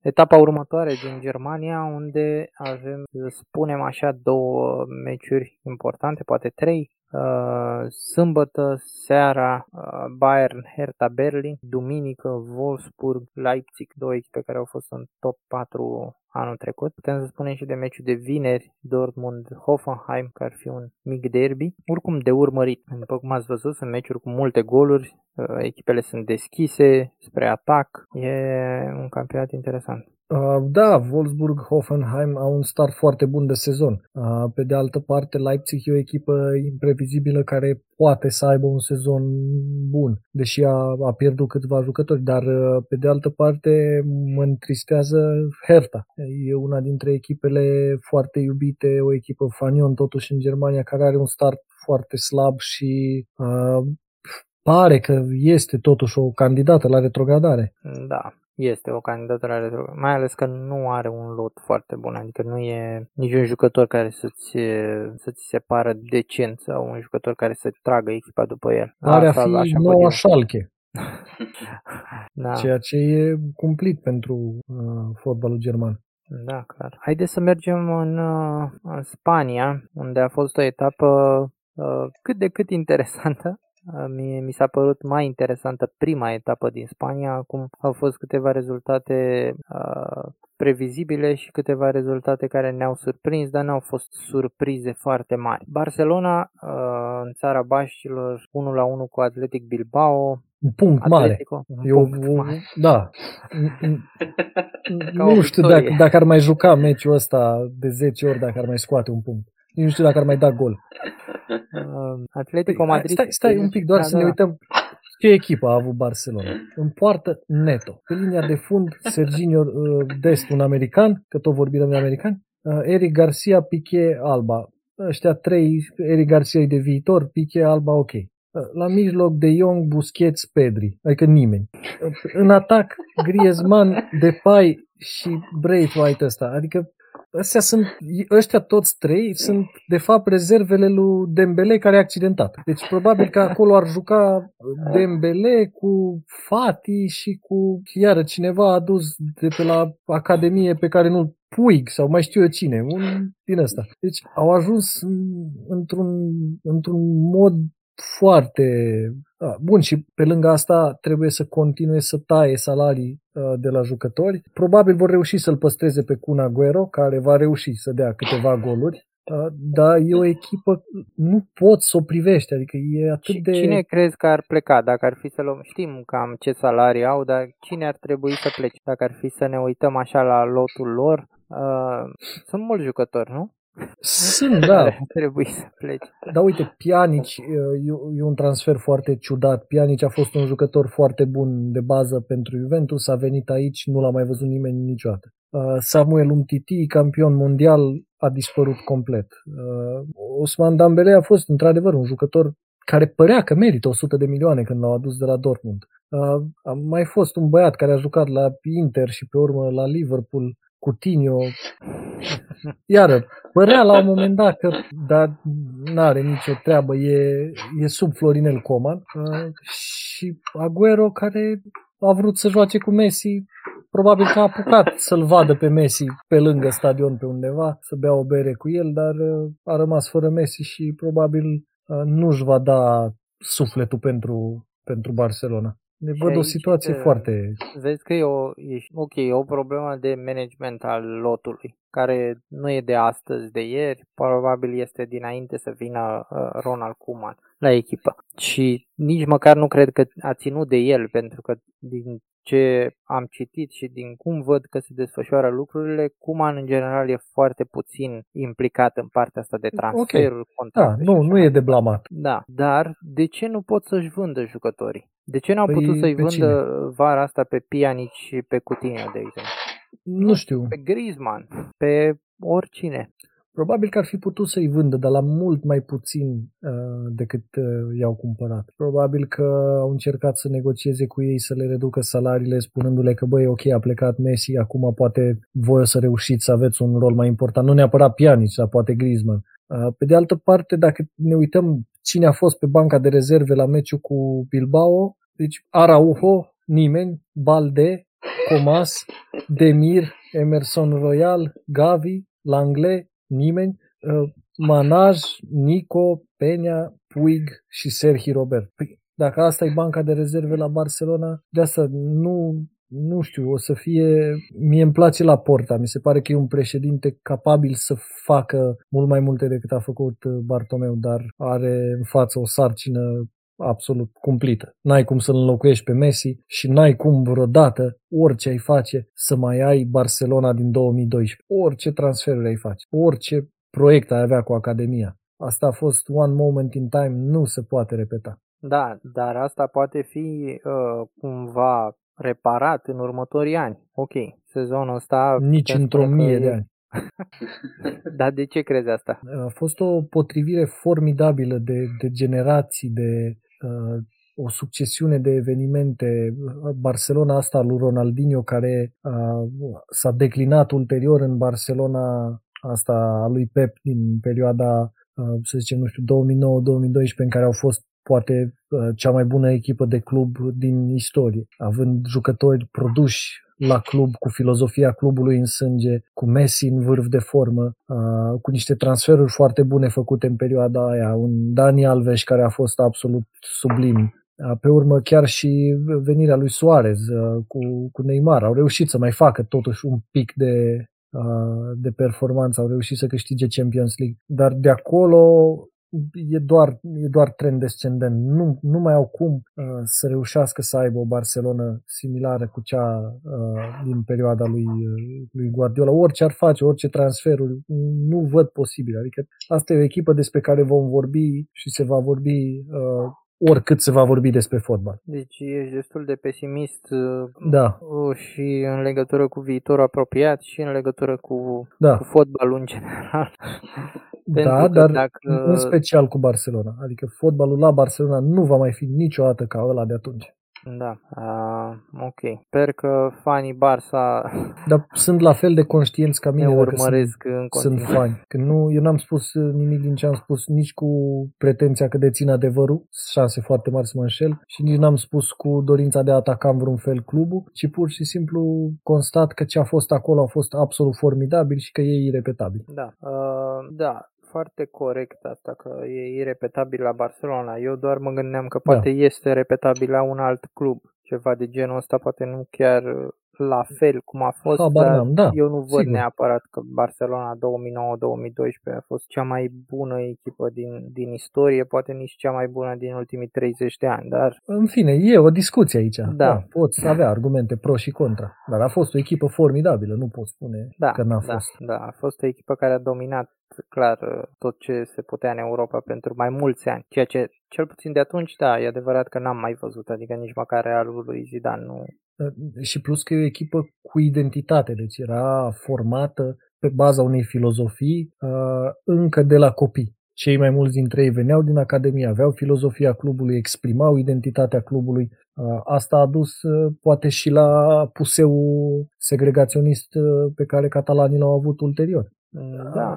etapa următoare din Germania, unde avem, să spunem așa, două meciuri importante, poate trei. Sâmbătă seara Bayern Hertha Berlin, duminică Wolfsburg Leipzig, două echipe care au fost în top 4 anul trecut. Putem să spunem și de meciul de vineri Dortmund Hoffenheim, care ar fi un mic derby, oricum de urmărit. După cum ați văzut, sunt meciuri cu multe goluri, echipele sunt deschise spre atac. E un campionat interesant. Da, Wolfsburg-Hoffenheim au un start foarte bun de sezon. Pe de altă parte, Leipzig e o echipă imprevizibilă care poate să aibă un sezon bun, deși a pierdut câțiva jucători, dar pe de altă parte mă întristează Hertha. E una dintre echipele foarte iubite, o echipă fanion totuși în Germania, care are un start foarte slab și... pare că este totuși o candidată la retrogradare. Da, este o candidată la retrogradare, mai ales că nu are un lot foarte bun, adică nu e niciun jucător care să-ți se pară decent sau un jucător care să tragă echipa după el. Are asta, a fi noua Schalke. Da. Ceea ce e cumplit pentru fotbalul german. Da, clar. Haideți să mergem în Spania, unde a fost o etapă cât de cât interesantă. Mi s-a părut mai interesantă prima etapă din Spania, acum au fost câteva rezultate previzibile și câteva rezultate care ne-au surprins, dar n-au fost surprize foarte mari. Barcelona în țara Baștilor 1-1 cu Athletic Bilbao. Un punct Atletico, mare. Da. Nu știu dacă ar mai juca meciul ăsta de 10 ori, dacă ar mai scoate un punct. Nu știu dacă ar mai da gol. Atletico Madrid. Stai un pic, doar să ne uităm. Ce echipă a avut Barcelona? În poartă, Neto. Pe linia de fund, Serginho Dest, un american, că tot vorbim de american, Eric Garcia, Piqué, Alba. Ăștia trei, Eric Garcia e de viitor, Piqué, Alba, ok. La mijloc, De Jong, Busquets, Pedri, adică nimeni. În atac, Griezmann, Depay și Braithwaite ăsta, adică ăștia toți trei sunt de fapt rezervele lui Dembélé care e accidentat. Deci probabil că acolo ar juca Dembélé cu Fati și cu iară cineva adus de pe la academie pe care nu-l Puig sau mai știu eu cine, un din ăsta. Deci au ajuns într-un mod foarte bun și pe lângă asta trebuie să continue să taie salarii de la jucători. Probabil vor reuși să-l păstreze pe Kun Agüero, care va reuși să dea câteva goluri, dar e o echipă, nu poți să o privești, adică e atât de... Cine crezi că ar pleca? Dacă ar fi să luăm, știm cam ce salarii au, dar cine ar trebui să plece? Dacă ar fi să ne uităm așa la lotul lor, sunt mulți jucători, nu? Sunt, da. Trebuie să pleci. Dar uite, Pjanic e un transfer foarte ciudat. Pjanic a fost un jucător foarte bun de bază pentru Juventus, a venit aici, nu l-a mai văzut nimeni niciodată. Samuel Umtiti, campion mondial, a dispărut complet. Ousmane Dembélé a fost într-adevăr un jucător care părea că merită 100 de milioane când l-au adus de la Dortmund. A mai fost un băiat care a jucat la Inter și pe urmă la Liverpool, Coutinho. Iară, părea la un moment dat că, dar n-are nicio treabă, e sub Florinel Coman și Agüero, care a vrut să joace cu Messi, probabil că a apucat să-l vadă pe Messi pe lângă stadion pe undeva, să bea o bere cu el, dar a rămas fără Messi și probabil nu-și va da sufletul pentru Barcelona. Ne văd o situație foarte... Vezi că e o problemă de management al lotului, care nu e de astăzi, de ieri, probabil este dinainte să vină Ronald Koeman la echipă. Și nici măcar nu cred că a ținut de el, pentru că din ce am citit și din cum văd că se desfășoară lucrurile, Koeman în general e foarte puțin implicat în partea asta de transferuri. Okay. Contracte. Da, nu e de blamat. Da, dar de ce nu pot să-și vândă jucătorii? De ce n-au putut să-i vândă vara asta pe Pjanic și pe Coutinho, de exemplu? Nu știu. Pe Griezmann, pe oricine. Probabil că ar fi putut să-i vândă, dar la mult mai puțin decât i-au cumpărat. Probabil că au încercat să negocieze cu ei, să le reducă salariile, spunându-le că, băi, ok, a plecat Messi, acum poate voi o să reușiți să aveți un rol mai important. Nu neapărat Pjanic, dar poate Griezmann. Pe de altă parte, dacă ne uităm cine a fost pe banca de rezerve la meciul cu Bilbao, deci Araujo, nimeni, Balde, Comas, Demir, Emerson Royal, Gavi, Langlais, nimeni, Manaj, Nico, Peña, Puig și Sergi Robert. Păi, dacă asta e banca de rezerve la Barcelona, de asta nu știu, o să fie... Mie îmi place Laporta, mi se pare că e un președinte capabil să facă mult mai multe decât a făcut Bartomeu, dar are în față o sarcină absolut cumplită. N-ai cum să-l înlocuiești pe Messi și n-ai cum vreodată, orice ai face, să mai ai Barcelona din 2012. Orice transferuri ai face, orice proiect ai avea cu Academia. Asta a fost one moment in time, nu se poate repeta. Da, dar asta poate fi cumva reparat în următorii ani. Ok, sezonul ăsta... Nici într-o mie de ani. Dar de ce crezi asta? A fost o potrivire formidabilă de generații, de o succesiune de evenimente. Barcelona asta lui Ronaldinho, care s-a declinat ulterior în Barcelona asta a lui Pep din perioada, să zicem, nu știu, 2009-2012, în care au fost poate cea mai bună echipă de club din istorie, având jucători produși la club, cu filozofia clubului în sânge, cu Messi în vârf de formă, cu niște transferuri foarte bune făcute în perioada aia, un Dani Alves care a fost absolut sublim, pe urmă chiar și venirea lui Suarez cu Neymar, au reușit să mai facă totuși un pic de performanță, au reușit să câștige Champions League, dar de acolo... E doar trend descendent. Nu mai au cum să reușească să aibă o Barcelona similară cu cea din perioada lui Guardiola. Orice ar face, orice transferuri, nu văd posibil. Adică asta e o echipă despre care vom vorbi și se va vorbi oricât se va vorbi despre fotbal. Deci ești destul de pesimist, da, și în legătură cu viitorul apropiat și în legătură cu, da, cu fotbalul în general. Da, dar dacă... în special cu Barcelona. Adică fotbalul la Barcelona nu va mai fi niciodată ca ăla de atunci. Da, ok. Sper că fanii Barça... Dar sunt la fel de conștienți ca mine, urmăresc că sunt fani. Că nu, eu n-am spus nimic din ce am spus, nici cu pretenția că dețin adevărul, șanse foarte mari să mă înșel, și nici n-am spus cu dorința de a ataca în vreun fel clubul, ci pur și simplu constat că ce a fost acolo a fost absolut formidabil și că e irepetabil. Da, da. Foarte corect asta, că e irepetabil la Barcelona. Eu doar mă gândeam că poate este repetabil la un alt club. Ceva de genul ăsta, poate nu chiar la fel cum a fost, dar eu nu văd neapărat că Barcelona 2009-2012 a fost cea mai bună echipă din istorie, poate nici cea mai bună din ultimii 30 de ani, dar... În fine, e o discuție aici. Da, poți avea argumente pro și contra, dar a fost o echipă formidabilă, nu poți spune că n-a fost. Da, a fost o echipă care a dominat clar tot ce se putea în Europa pentru mai mulți ani, ceea ce cel puțin de atunci, da, e adevărat că n-am mai văzut, adică nici măcar Realul lui Zidane nu... Și plus că e o echipă cu identitate, deci era formată pe baza unei filozofii încă de la copii. Cei mai mulți dintre ei veneau din academie, aveau filozofia clubului, exprimau identitatea clubului. Asta a dus poate și la puseul segregaționist pe care catalanii l-au avut ulterior. Da,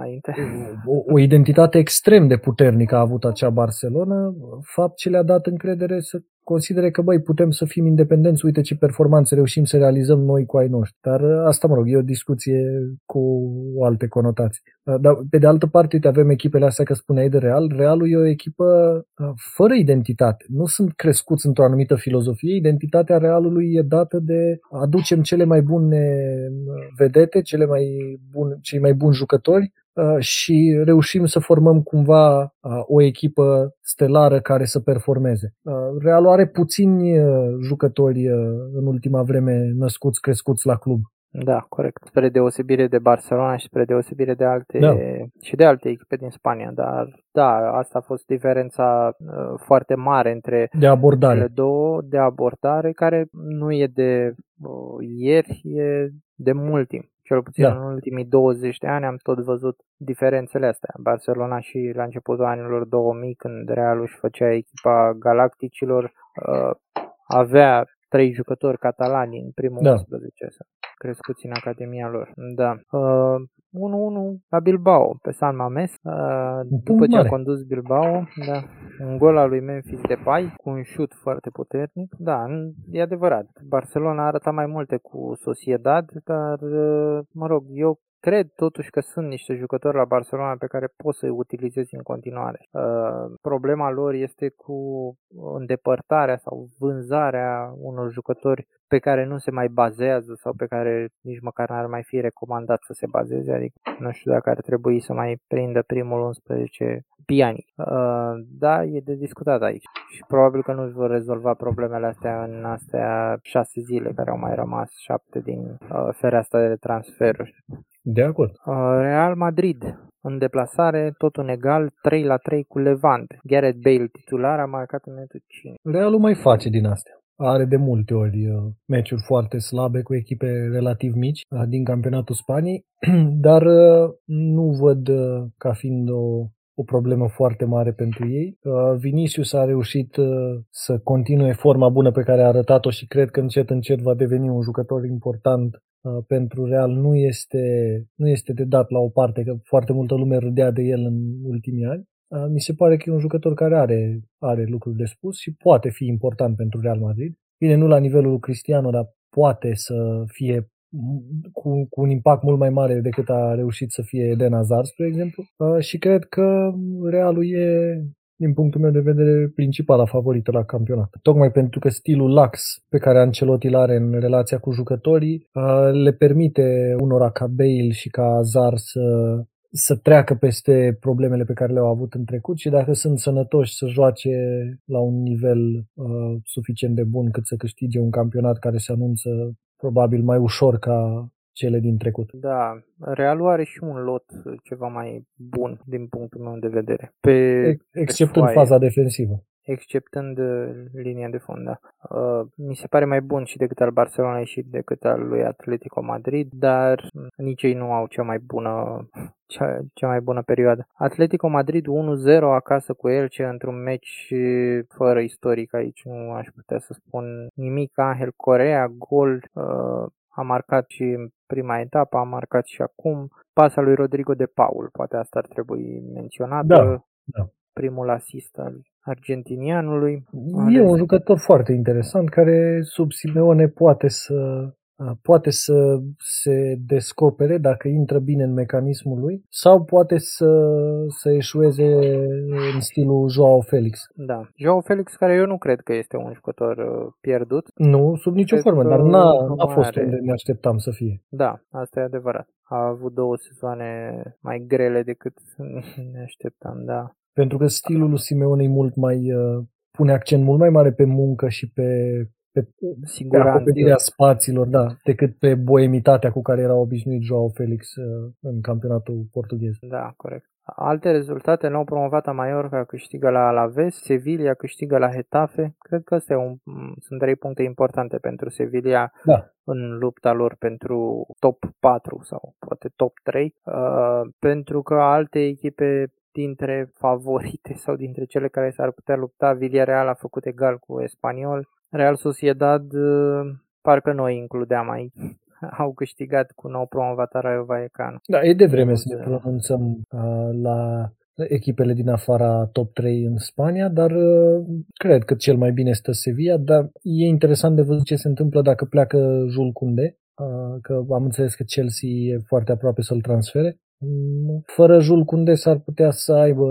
o identitate extrem de puternică a avut acea Barcelona, fapt ce le-a dat încredere să considere că, băi, putem să fim independenți, uite ce performanțe reușim să realizăm noi cu ai noștri. Dar asta, mă rog, e o discuție cu alte conotații. Dar, pe de altă parte, uite, avem echipele astea, că spuneai de Real. Realul e o echipă fără identitate. Nu sunt crescuți într-o anumită filozofie. Identitatea Realului e dată de aducem cele mai bune vedete, cei mai buni jucători, și reușim să formăm cumva o echipă stelară care să performeze. Realul are puțini jucători în ultima vreme născuți, crescuți la club. Da, corect. Spre deosebire de Barcelona și spre deosebire de alte și de alte echipe din Spania, dar asta a fost diferența foarte mare între cele două, de abordare, care nu e de ieri, e de mult timp. Cel puțin în ultimii 20 de ani am tot văzut diferențele astea. Barcelona și la începutul anilor 2000, când Realul își făcea echipa Galacticilor, avea 3 jucători catalani în primul 11, crescuți în academia lor. Da. 1-1 la Bilbao, pe San Mamés, după ce a condus Bilbao, un gol al lui Memphis Depay, cu un șut foarte puternic. Da, e adevărat. Barcelona a arătat mai multe cu Sociedad, dar, mă rog, eu cred totuși că sunt niște jucători la Barcelona pe care poți să-i utilizezi în continuare. Problema lor este cu îndepărtarea sau vânzarea unor jucători pe care nu se mai bazează sau pe care nici măcar n-ar mai fi recomandat să se bazeze. Adică nu știu dacă ar trebui să mai prindă primul 11 Piani. Da, e de discutat aici și probabil că nu își vor rezolva problemele astea în astea 6 zile care au mai rămas, 7 din fereastra de transferuri. De acord. Real Madrid, în deplasare, tot un egal, 3-3 cu Levante. Gareth Bale, titular, a marcat în minutul 5. Realul mai face din astea. Are de multe ori meciuri foarte slabe cu echipe relativ mici din campionatul Spaniei, dar nu văd ca fiind o problemă foarte mare pentru ei. Vinicius a reușit să continue forma bună pe care a arătat-o și cred că încet va deveni un jucător important pentru Real. Nu este de dat la o parte, că foarte multă lume râdea de el în ultimii ani. Mi se pare că e un jucător care are lucruri de spus și poate fi important pentru Real Madrid. Bine, nu la nivelul lui Cristiano, dar poate să fie cu un impact mult mai mare decât a reușit să fie Eden Hazard, spre exemplu. Și cred că Realul e, din punctul meu de vedere, principala favorită la campionat. Tocmai pentru că stilul lax pe care Ancelotti l-are în relația cu jucătorii le permite unora ca Bale și ca Hazard să treacă peste problemele pe care le-au avut în trecut și, dacă sunt sănătoși, să joace la un nivel suficient de bun cât să câștige un campionat care se anunță probabil mai ușor ca cele din trecut. Da, Realul are și un lot ceva mai bun din punctul meu de vedere. Except în faza defensivă. exceptând linia de fund. Da. Mi se pare mai bun și decât al Barcelonei și decât al lui Atletico Madrid, dar nici ei nu au cea mai bună perioadă. Atletico Madrid 1-0 acasă cu Elche într-un meci fără istoric aici, nu aș putea să spun nimic. Angel Correa, gol, a marcat și în prima etapă, a marcat și acum. Pasa lui Rodrigo de Paul, poate asta ar trebui menționată. Da. Primul asist al argentinianului. E un jucător foarte interesant care sub Simeone poate să se descopere dacă intră bine în mecanismul lui sau poate să eșueze în stilul João Felix. Da. João Felix, care eu nu cred că este un jucător pierdut. Nu, sub nicio formă, dar n-a fost unde ne așteptam să fie. Da, asta e adevărat. A avut două sezoane mai grele decât ne așteptam, da. Pentru că stilul lui Simeone mult mai pune accent mult mai mare pe muncă și pe acoperirea spațiilor, da, decât pe boemitatea cu care era obișnuit João Felix în campionatul portughez. Da, corect. Alte rezultate n-au promovat: Mallorca câștigă la Alaves, Sevilla câștigă la Getafe. Cred că astea sunt 3 puncte importante pentru Sevilla, da, în lupta lor pentru top 4 sau poate top 3, pentru că alte echipe dintre favorite sau dintre cele care s-ar putea lupta, Villarreal a făcut egal cu Espanyol, Real Sociedad, parcă noi includeam aici, au câștigat cu nou promovat Rayo Vallecano. Da, e de vreme să ne pronunțăm la echipele din afara top 3 în Spania, dar cred că cel mai bine stă Sevilla, dar e interesant de văzut ce se întâmplă dacă pleacă Jules Koundé, că am înțeles că Chelsea e foarte aproape să-l transfere. Fără Jules Koundé s-ar putea să aibă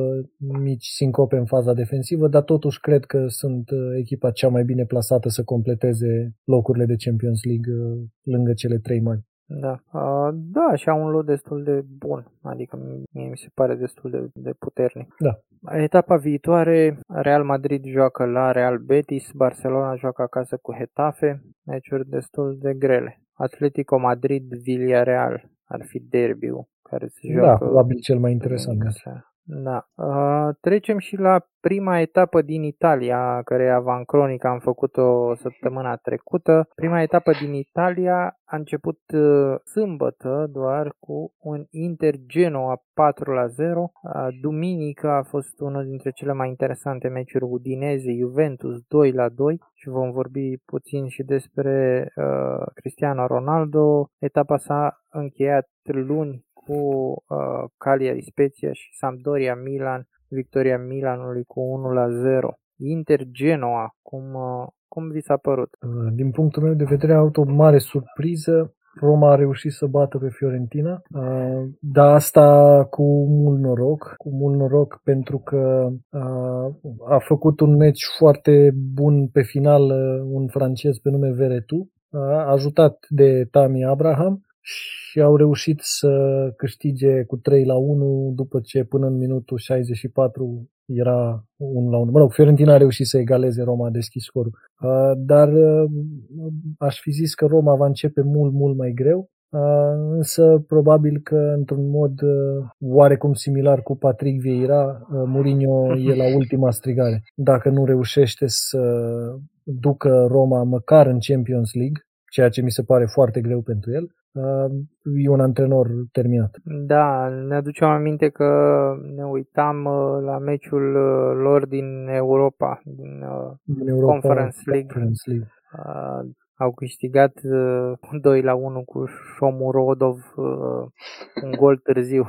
mici sincope în faza defensivă, dar totuși cred că sunt echipa cea mai bine plasată să completeze locurile de Champions League lângă cele 3 mari. Da, da, și au un lot destul de bun, adică mie mi se pare destul de puternic. Da. Etapa viitoare, Real Madrid joacă la Real Betis, Barcelona joacă acasă cu Getafe, meciuri destul de grele. Atletico Madrid-Villarreal ar fi derbiul care se joacă. Da, probabil cel mai interesant. Da. Trecem și la prima etapă din Italia, care Van Cronica am făcut-o săptămâna trecută. Prima etapă din Italia a început sâmbătă doar cu un Inter-Genoa 4-0. Duminică a fost unul dintre cele mai interesante meciuri, Udinese-Juventus 2-2 și vom vorbi puțin și despre Cristiano Ronaldo. Etapa s-a încheiat luni cu Cagliari Spezia și Sampdoria Milan, victoria Milanului cu 1-0. Inter-Genoa, cum vi s-a părut? Din punctul meu de vedere, a avut o mare surpriză. Roma a reușit să bată pe Fiorentina, dar asta cu mult noroc, pentru că a făcut un meci foarte bun pe final un francez pe nume Veretout, ajutat de Tammy Abraham, și au reușit să câștige cu 3-1 după ce până în minutul 64 era 1-1. Mă rog, Fiorentina a reușit să egaleze, Roma a deschis scorul. Dar aș fi zis că Roma va începe mult, mult mai greu, însă probabil că într-un mod oarecum similar cu Patrick Vieira, Mourinho e la ultima strigare. Dacă nu reușește să ducă Roma măcar în Champions League, ceea ce mi se pare foarte greu pentru el, e un antrenor terminat. Da, ne aducem aminte că ne uitam la meciul lor din Europa, din Europa Conference League. Au câștigat 2-1 cu Shomurodov, un gol târziu.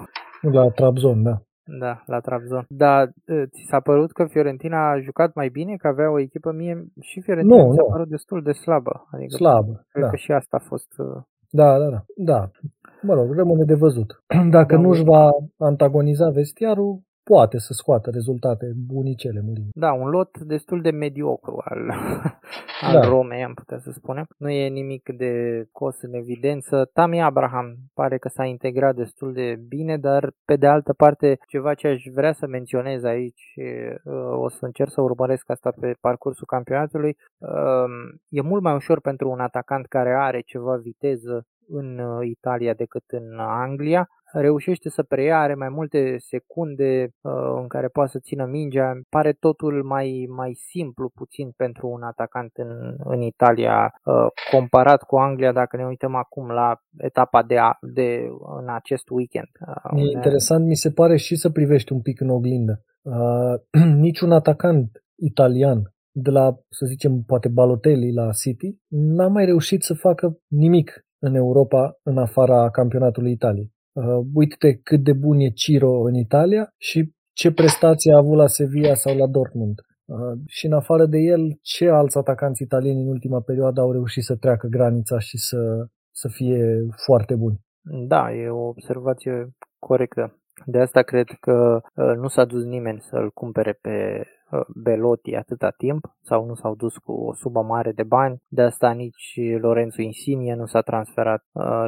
La Trabzon, da. Da, la Trabzon. Dar ți s-a părut că Fiorentina a jucat mai bine, că avea o echipă? Mie și Fiorentina mi s-a părut destul de slabă. Adică slabă, cred că și asta a fost... Da. Mă rog, rămâne de văzut. Dacă nu își va antagoniza vestiarul, poate să scoată rezultate bunicele. Da, un lot destul de mediocru al Romei, am putea să spunem. Nu e nimic de cos în evidență. Tammy Abraham pare că s-a integrat destul de bine, dar pe de altă parte, ceva ce aș vrea să menționez aici, o să încerc să urmăresc asta pe parcursul campionatului, e mult mai ușor pentru un atacant care are ceva viteză în Italia decât în Anglia reușește să preia, are mai multe secunde în care poate să țină mingea. Pare totul mai simplu puțin pentru un atacant în Italia comparat cu Anglia, dacă ne uităm acum la etapa de în acest weekend. Interesant mi se pare și să privești un pic în oglindă. Niciun atacant italian de la, să zicem, poate Balotelli la City, n-a mai reușit să facă nimic în Europa în afara campionatului Italiei. Uite-te cât de bun e Ciro în Italia și ce prestație a avut la Sevilla sau la Dortmund. Și în afară de el, ce alți atacanți italieni în ultima perioadă au reușit să treacă granița și să fie foarte buni? Da, e o observație corectă. De asta cred că nu s-a dus nimeni să-l cumpere pe Belotti atâta timp, sau nu s-au dus cu o sumă mare de bani, de asta nici Lorenzo Insigne nu s-a transferat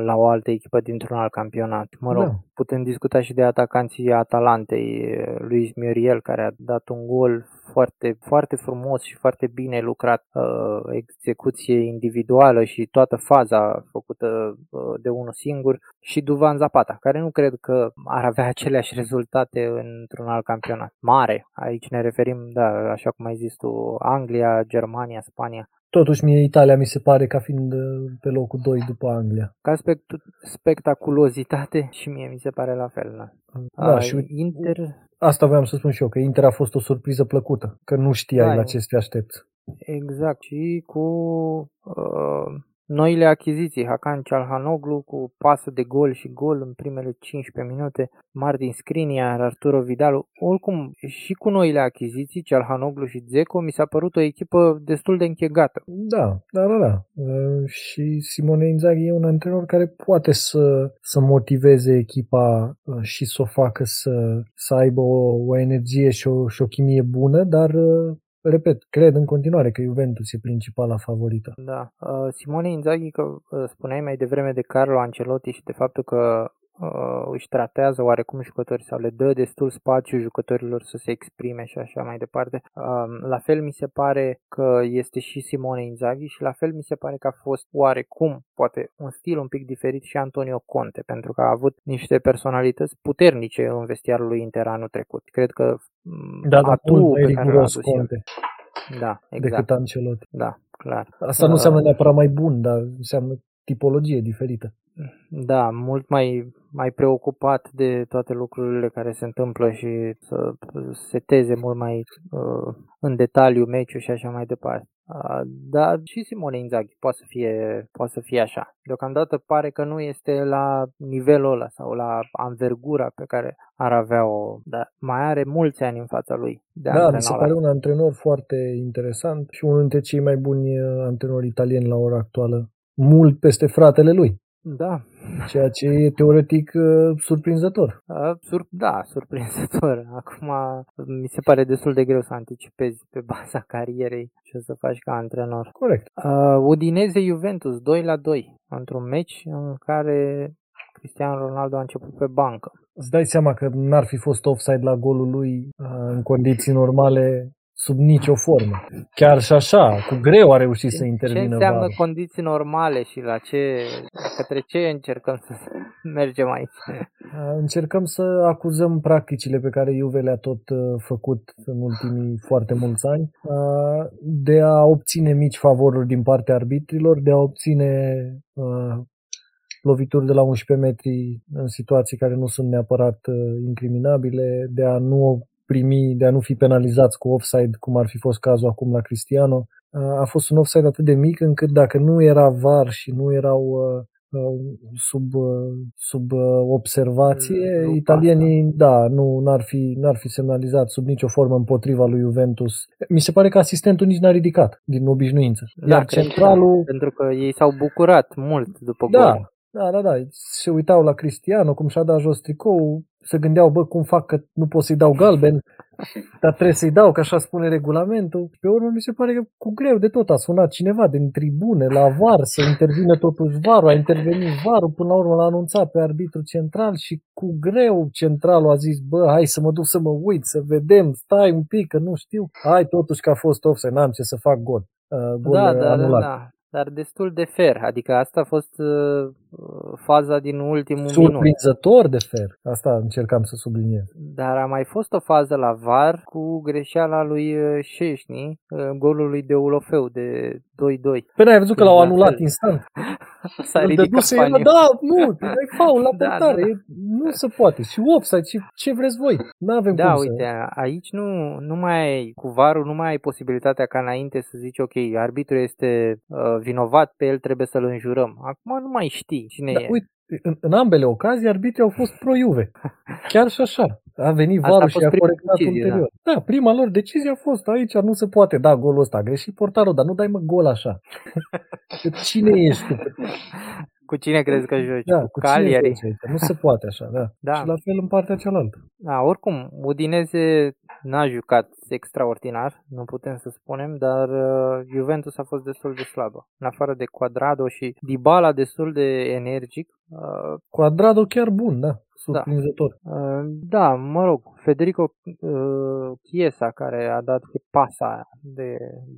la o altă echipă dintr-un alt campionat. Mă rog, da. Putem discuta și de atacanții Atalantei, Luis Muriel, care a dat un gol foarte, foarte frumos și foarte bine lucrat, execuție individuală și toată faza făcută de unul singur, și Duvan Zapata, care nu cred că ar avea aceleași rezultate într-un alt campionat mare. Aici ne referim, da, așa cum ai zis tu, Anglia, Germania, Spania. Totuși mie Italia mi se pare ca fiind pe locul 2 după Anglia. Ca spectaculozitate și mie mi se pare la fel. Da. Da, și Inter... Asta voiam să spun și eu, că Inter a fost o surpriză plăcută, că nu știai la ce să te aștepți. Exact, și cu... noile achiziții, Hakan Çalhanoğlu cu pasă de gol și gol în primele 15 minute, Mardin Skriniar, Arturo Vidal, oricum și cu noile achiziții, Çalhanoğlu și Dzeko, mi s-a părut o echipă destul de închegată. Da. Și Simone Inzaghi e un antrenor care poate să motiveze echipa și să o facă să aibă o energie și o chimie bună, dar... Repet, cred în continuare că Juventus e principala favorită. Da. Simone Inzaghi, că spuneai mai devreme de Carlo Ancelotti și de faptul că își tratează oarecum jucătorii sau le dă destul spațiu jucătorilor să se exprime și așa mai departe. La fel mi se pare că este și Simone Inzaghi și la fel mi se pare că a fost oarecum, poate un stil un pic diferit, și Antonio Conte, pentru că a avut niște personalități puternice în vestiarul lui Inter anul trecut. Cred că Conte. Da, exact. Decât Ancelotti. Da, clar. Asta nu înseamnă neapărat mai bun, dar înseamnă tipologie diferită. Da, mult mai preocupat de toate lucrurile care se întâmplă și să seteze mult mai în detaliu meciul și așa mai departe. Dar și Simone Inzaghi poate să fie așa. Deocamdată pare că nu este la nivelul ăla sau la anvergura pe care ar avea-o, dar mai are mulți ani în fața lui. Da, mi se pare un antrenor foarte interesant și unul dintre cei mai buni antrenori italieni la ora actuală, mult peste fratele lui. Da. Ceea ce e teoretic surprinzător. Surprinzător. Acum mi se pare destul de greu să anticipezi pe baza carierei ce o să faci ca antrenor. Corect. Udinese-Juventus 2-2 într-un meci în care Cristiano Ronaldo a început pe bancă. Îți dai seama că n-ar fi fost offside la golul lui în condiții normale sub nicio formă. Chiar și așa, cu greu a reușit să intervină. Ce înseamnă vară? Condiții normale și către ce încercăm să mergem aici? Încercăm să acuzăm practicile pe care Juve le-a tot făcut în ultimii foarte mulți ani, de a obține mici favoruri din partea arbitrilor, de a obține lovituri de la 11 metri în situații care nu sunt neapărat incriminabile, de a nu fi penalizați cu offside, cum ar fi fost cazul acum la Cristiano. A fost un offside atât de mic încât dacă nu era VAR și nu erau sub observație, italienii n-ar fi semnalizat sub nicio formă împotriva lui Juventus. Mi se pare că asistentul nici n-a ridicat din obișnuință. Iar centralul... Pentru că ei s-au bucurat mult după gol. Da, se uitau la Cristiano cum și-a dat jos tricou, se gândeau, cum fac că nu pot să-i dau galben, dar trebuie să-i dau, că așa spune regulamentul. Pe urmă mi se pare că cu greu de tot a sunat cineva din tribune la VAR, să intervine totuși VAR-ul, a intervenit VAR-ul, până la urmă l-a anunțat pe arbitru central și cu greu centralul a zis, hai să mă duc să mă uit, să vedem, stai un pic, că nu știu, hai totuși că a fost offside, n-am ce să fac gol anulat. Dar destul de fair, adică asta a fost faza din ultimul minut. Surprinzător de fer, asta încercam să subliniez. Dar a mai fost o fază la VAR cu greșeala lui Șeșni, golul lui Deulofeu de 2-2. Păi n-ai văzut că l-au anulat instant. S-a ridicat paniul. Da, nu, dai faul la portare, nu se poate. Și offside, și ce vreți voi. N-avem cum să... Da, uite, aici nu mai ai, cu VAR-ul nu mai ai posibilitatea ca înainte să zici, ok, arbitrul este vinovat, pe el trebuie să-l înjurăm. Acum nu mai știi cine e. Uite, în ambele ocazii arbitrii au fost pro-Juve. Chiar și așa. A venit VAR-ul și a corectat ulterior. Da, prima lor decizie a fost, aici nu se poate, da, golul ăsta, a greșit portarul, dar nu dai mă gol așa. Cine ești tu? Cu cine crezi că joci? Da, cu Cagliari. Nu se poate așa, da. Și la fel în partea cealaltă. Da, oricum, Udinese n-a jucat extraordinar, nu putem să spunem, dar Juventus a fost destul de slabă. În afară de Cuadrado și Dybala destul de energic. Cuadrado chiar bun, da. Surprinzător. Da, mă rog, Federico Chiesa, care a dat pasa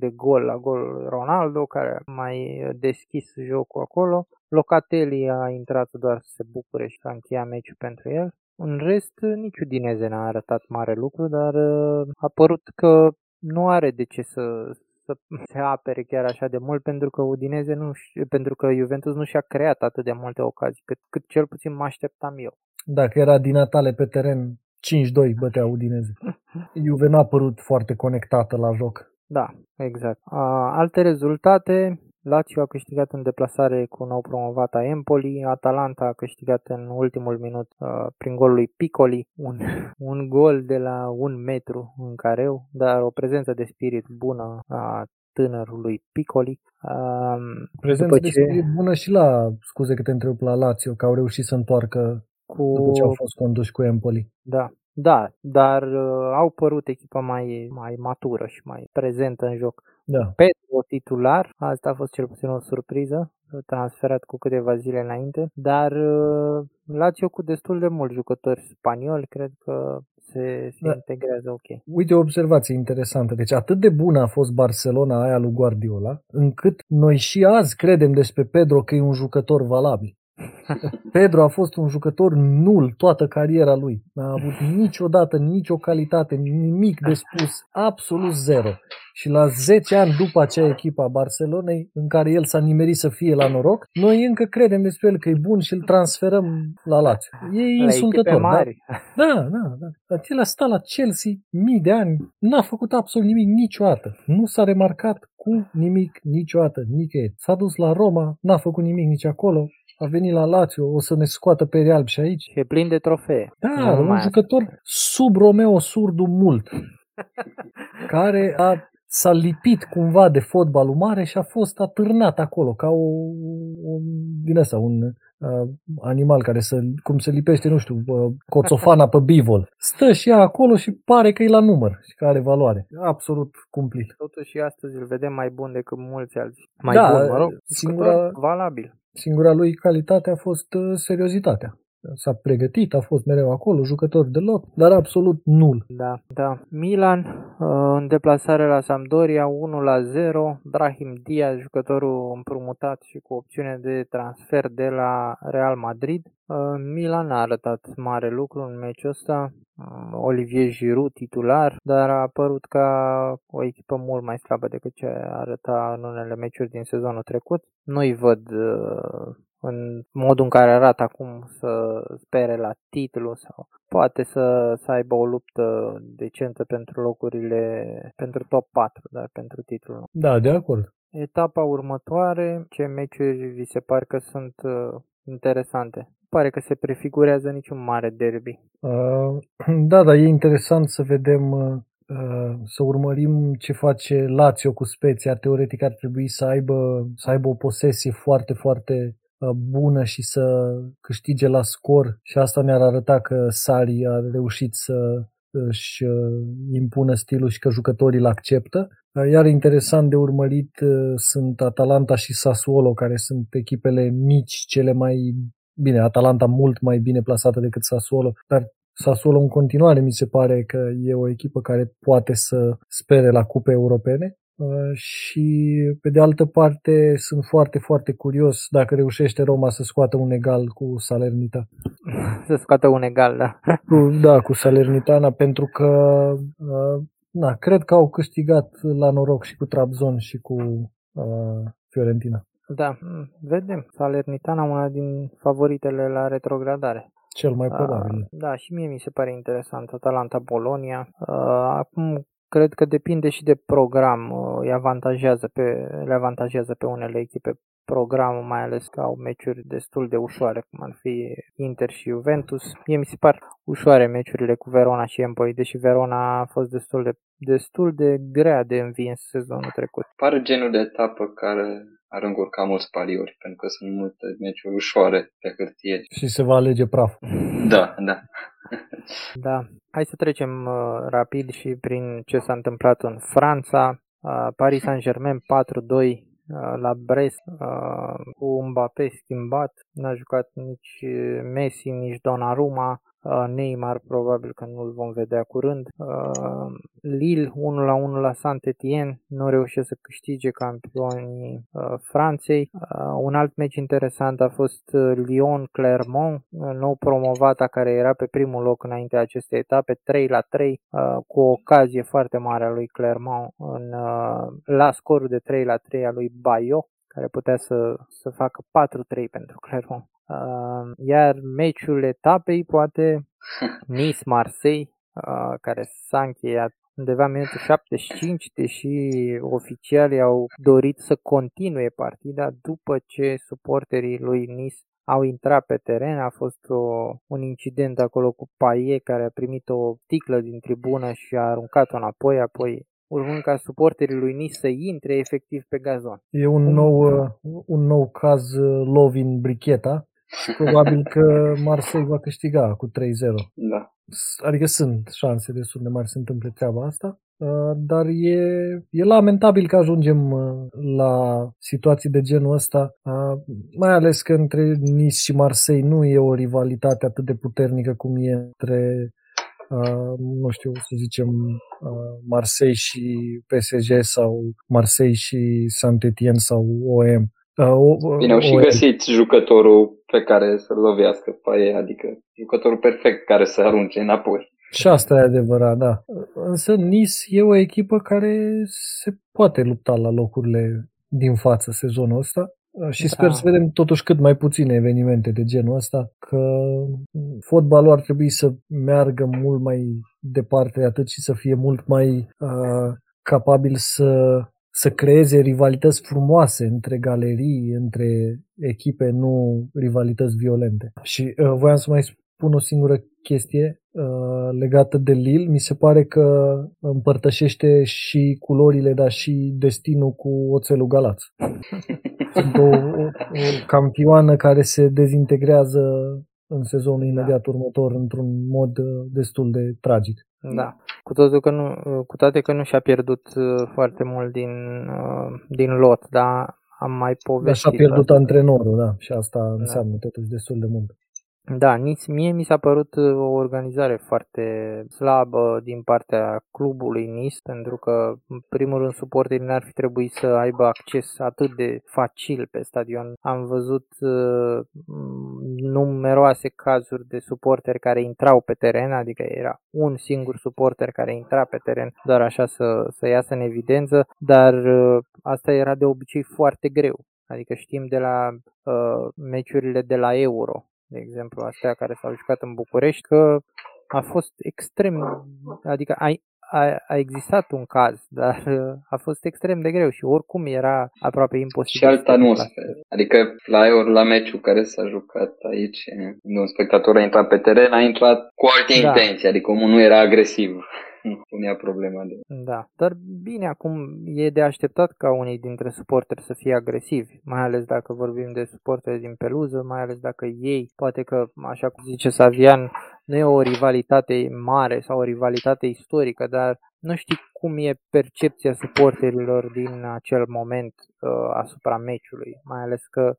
de gol la gol Ronaldo, care a mai deschis jocul acolo. Locatelli a intrat doar să se bucure și a încheiat meciul pentru el. În rest, nici Udinese n-a arătat mare lucru, dar a părut că nu are de ce să se apere chiar așa de mult, pentru că Juventus nu și-a creat atât de multe ocazii, cât cel puțin mă așteptam eu. Dacă era din Natale pe teren, 5-2 bătea Udinese. Juve n-a părut foarte conectată la joc. Da, exact. Alte rezultate... Lazio a câștigat în deplasare cu nou promovata Empoli, Atalanta a câștigat în ultimul minut prin golul lui Piccoli, un gol de la un metru în careu, dar o prezență de spirit bună a tânărului Piccoli. Prezență de spirit bună și la, scuze că te întreb, la Lazio, că au reușit să întoarcă după ce au fost conduși cu Empoli. Da, dar au părut echipa mai matură și mai prezentă în joc. Da. Pedro titular, asta a fost cel puțin o surpriză, transferat cu câteva zile înainte, dar Lazio cu destul de mulți jucători spanioli, cred că se integrează ok. Uite o observație interesantă, deci atât de bună a fost Barcelona aia lui Guardiola, încât noi și azi credem despre Pedro că e un jucător valabil. Pedro a fost un jucător nul toată cariera lui. N-a avut niciodată nicio calitate, nimic de spus, absolut zero. Și la 10 ani după acea echipă a Barcelonei, în care el s-a nimerit să fie la noroc, noi încă credem despre el că e bun și îl transferăm la Lazio. E insultător. Da. Dar el a stat la Chelsea mii de ani, n-a făcut absolut nimic niciodată. Nu s-a remarcat cu nimic niciodată, nicăieri. S-a dus la Roma, n-a făcut nimic nici acolo. A venit la Lazio, o să ne scoată pe realb și aici. E plin de trofee. Da, un jucător sub Romeo Surdu mult, care s-a lipit cumva de fotbalul mare și a fost atârnat acolo ca un animal care cum se lipește, nu știu, coțofana pe bivol. Stă și ea acolo și pare că e la număr și că are valoare. Absolut cumplit. Totuși astăzi îl vedem mai bun decât mulți alții. Mai bun, mă rog, singura... valabil. Singura lui calitate a fost seriozitatea. S-a pregătit, a fost mereu acolo, jucător de lot, dar absolut nul. Da. Milan, în deplasare la Sampdoria, 1-0, Brahim Diaz, jucătorul împrumutat și cu opțiune de transfer de la Real Madrid. Milan a arătat mare lucru în meciul ăsta. Olivier Giroud titular, dar a apărut ca o echipă mult mai slabă decât ce arăta în unele meciuri din sezonul trecut. Nu-i văd în modul în care arată acum să spere la titlu sau poate să aibă o luptă decentă pentru locurile, pentru top 4, dar pentru titlu nu. Da, de acord. Etapa următoare, ce meciuri vi se par că sunt interesante? Pare că se prefigurează niciun mare derby. Da, e interesant să vedem, să urmărim ce face Lazio cu Spezia. Teoretic ar trebui să aibă o posesie foarte, foarte bună și să câștige la scor și asta ne-ar arăta că Sarri a reușit să își impună stilul și că jucătorii îl acceptă. Iar interesant de urmărit sunt Atalanta și Sassuolo, care sunt echipele mici cele mai... Bine, Atalanta mult mai bine plasată decât Sassuolo, dar Sassuolo în continuare mi se pare că e o echipă care poate să spere la cupe europene. Și pe de altă parte sunt foarte, foarte curios dacă reușește Roma să scoată un egal cu Salernitana. Să scoată un egal, da. Da, cu Salernitana, pentru că na, cred că au câștigat la noroc și cu Trabzon și cu Fiorentina. Da, vedem. Salernitana, una din favoritele la retrogradare. Cel mai probabil. Da, și mie mi se pare interesant. Atalanta-Bolonia. Acum cred că depinde și de program. Le avantajează pe unele echipe programul, mai ales că au meciuri destul de ușoare, cum ar fi Inter și Juventus. Mie mi se par ușoare meciurile cu Verona și Empoli, deși Verona a fost destul de grea de învins sezonul trecut. Pare genul de etapă care ar încurca mulți pariuri, pentru că sunt multe meciuri ușoare pe hârtie. Și se va alege praful. Da, da. Da. Hai să trecem rapid și prin ce s-a întâmplat în Franța. Paris Saint-Germain 4-2 la Brest, cu Mbappé schimbat. N-a jucat nici Messi, nici Donnarumma. Neymar probabil că nu-l vom vedea curând. Lille 1-1 la Saint-Étienne, nu reușește să câștige campionii Franței. Un alt meci interesant a fost Lyon-Clermont, nou promovata care era pe primul loc înaintea acestei etape, 3-3, cu o ocazie foarte mare a lui Clermont la scorul de 3-3 a lui Bayo, care putea să facă 4-3 pentru Clermont. Iar meciul etapei poate Nice-Marseille, care s-a încheiat undeva în minutul 75, deși oficialii au dorit să continue partida după ce suporterii lui Nice au intrat pe teren. A fost un incident acolo cu Payet, care a primit o sticlă din tribună și a aruncat-o înapoi, apoi urmând ca suporterii lui Nice să intre efectiv pe gazon. E un nou caz Lovin Bricheta. Probabil că Marseille va câștiga cu 3-0. Da. Adică sunt șanse destul de mari să întâmple treaba asta, dar e lamentabil că ajungem la situații de genul ăsta, mai ales că între Nice și Marseille nu e o rivalitate atât de puternică cum e între nu știu, să zicem Marseille și PSG sau Marseille și Saint-Étienne sau OM. Bine, au și găsit jucătorul pe care să-l lovească pe ei, adică jucătorul perfect care să arunce înapoi. Și asta e adevărat, da. Însă Nice e o echipă care se poate lupta la locurile din față sezonul ăsta. Și sper să vedem totuși cât mai puține evenimente de genul ăsta, că fotbalul ar trebui să meargă mult mai departe atât și să fie mult mai capabil să creeze rivalități frumoase între galerii, între echipe, nu rivalități violente. Și voiam să mai spun o singură chestie legată de Lille. Mi se pare că împărtășește și culorile, dar și destinul cu Oțelul Galați. O campioană care se dezintegrează în sezonul imediat următor într-un mod destul de tragic. Da. Cu toate că nu și-a pierdut foarte mult din lot, dar am mai povestit. Da, și-a pierdut antrenorul, da, și asta înseamnă totuși destul de mult. Da, mie mi s-a părut o organizare foarte slabă din partea clubului Nice, pentru că, în primul rând, suporterii n-ar fi trebuit să aibă acces atât de facil pe stadion. Am văzut numeroase cazuri de suporteri care intrau pe teren, adică era un singur suporter care intra pe teren, doar așa să iasă în evidență, dar asta era de obicei foarte greu. Adică știm de la meciurile de la Euro, de exemplu, astea care s-au jucat în București, că a fost extrem, adică a existat un caz, dar a fost extrem de greu și oricum era aproape imposibil. Și alta atmosferă. Adică la meciul care s-a jucat aici, un spectator a intrat pe teren, a intrat cu alte intenții, adică omul nu era agresiv. Nu punea problema de... Da, dar bine, acum e de așteptat ca unii dintre suporteri să fie agresivi, mai ales dacă vorbim de suporteri din peluză, mai ales dacă ei, poate că, așa cum zice Savian, nu e o rivalitate mare sau o rivalitate istorică, dar nu știi cum e percepția suporterilor din acel moment asupra meciului, mai ales că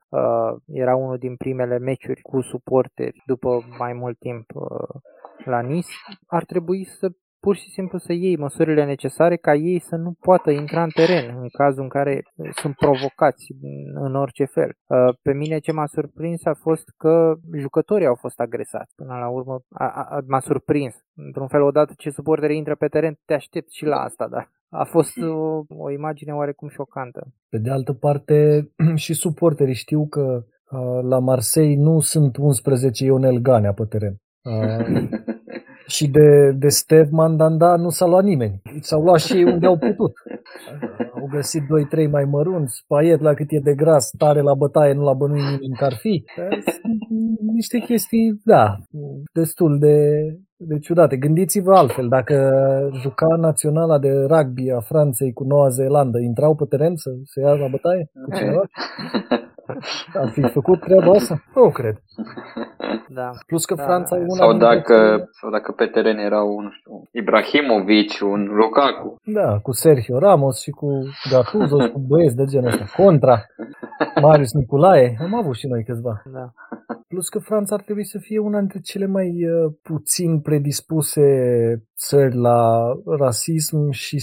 era unul din primele meciuri cu suporteri după mai mult timp la Nice. Ar trebui să pur și simplu să iei măsurile necesare ca ei să nu poată intra în teren în cazul în care sunt provocați în orice fel. Pe mine ce m-a surprins a fost că jucătorii au fost agresați. Până la urmă m-a surprins. Într-un fel, odată ce suporterii intră pe teren, te aștepți și la asta, da. A fost o imagine oarecum șocantă. Pe de altă parte, și suporterii știu că la Marseille nu sunt 11 Ionel Ganea pe teren. Și de Steve Mandanda nu s-a luat nimeni. S-au luat și unde au putut. Au găsit 2-3 mai mărunți, Paiet la cât e de gras, tare la bătaie, nu la bănui nimeni că ar fi. Niște chestii, da, destul de ciudate. Gândiți-vă altfel, dacă juca naționala de rugby a Franței cu Noua Zeelandă, intrau pe teren să se ia la bătaie cu cineva? Ar fi făcut treaba asta? Nu cred. Da. Plus că Franța e una sau dacă pe teren erau, nu știu, Ibrahimovic, un Lukaku. Da, cu Sergio Ramos și cu Gattuso și cu băieți de genul ăsta. Contra, Marius Niculae, am avut și noi câțiva. Da. Plus că Franța ar trebui să fie una dintre cele mai puțin predispuse țări la rasism și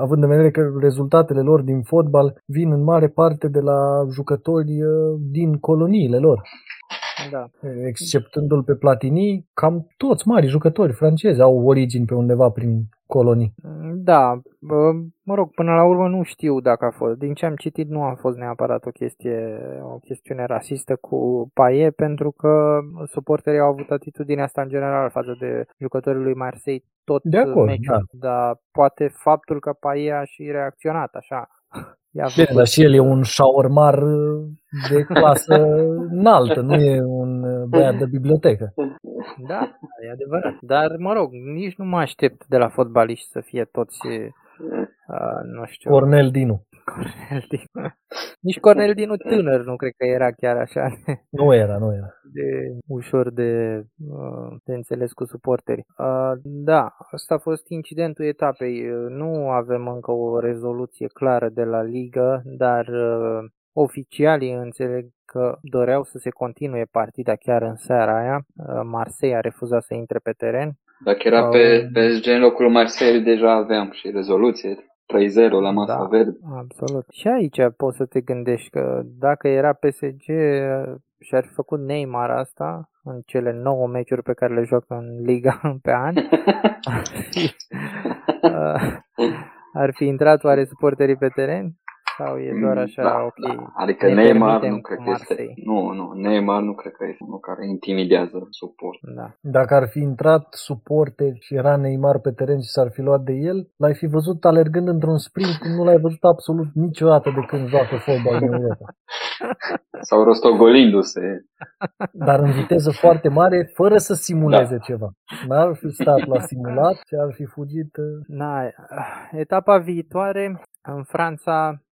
având în vedere că rezultatele lor din fotbal vin în mare parte de la jucători din coloniile lor. Da. Exceptându-l pe Platini, cam toți mari jucători francezi au origini pe undeva prin colonii. Da, mă rog, până la urmă nu știu dacă a fost. Din ce am citit nu a fost neapărat o chestiune rasistă cu Payet, pentru că suporterii au avut atitudinea asta în general față de jucătorii lui Marseille tot meciul, da. Dar poate faptul că Payet a și reacționat așa. Dar și el e un șaormar de clasă înaltă, nu e un băiat de bibliotecă. Da, e adevărat. Dar, mă rog, nici nu mă aștept de la fotbaliști să fie toți, nu știu... Cornel Dinu. Nici Cornel Dinu tânăr nu cred că era chiar așa. Nu era. Ușor de înțeles cu suporteri. Da, asta a fost incidentul etapei. Nu avem încă o rezoluție clară de la ligă, dar oficialii înțeleg că doreau să se continue partida chiar în seara aia. Marseille a refuzat să intre pe teren. Dacă era pe PSG în locul Marseille, deja aveam și rezoluție. 3-0 la masa verde. Absolut. Și aici poți să te gândești că dacă era PSG și-ar fi făcut Neymar asta în cele 9 meciuri pe care le joacă în Liga pe an, ar fi intrat oare suporterii pe teren? Sau e doar așa, ok? Da. Adică Neymar nu cred că este. Nu, Neymar nu cred că este unul care intimidează suport. Da. Dacă ar fi intrat suporter și era Neymar pe teren și s-ar fi luat de el, l-ai fi văzut alergând într-un sprint cum nu l-ai văzut absolut niciodată de când joacă fotbal în Europa. Sau rostogolindu-se. Dar în viteză foarte mare, fără să simuleze ceva. N-ar fi stat la simulat și ar fi fugit. Etapa viitoare în Franța,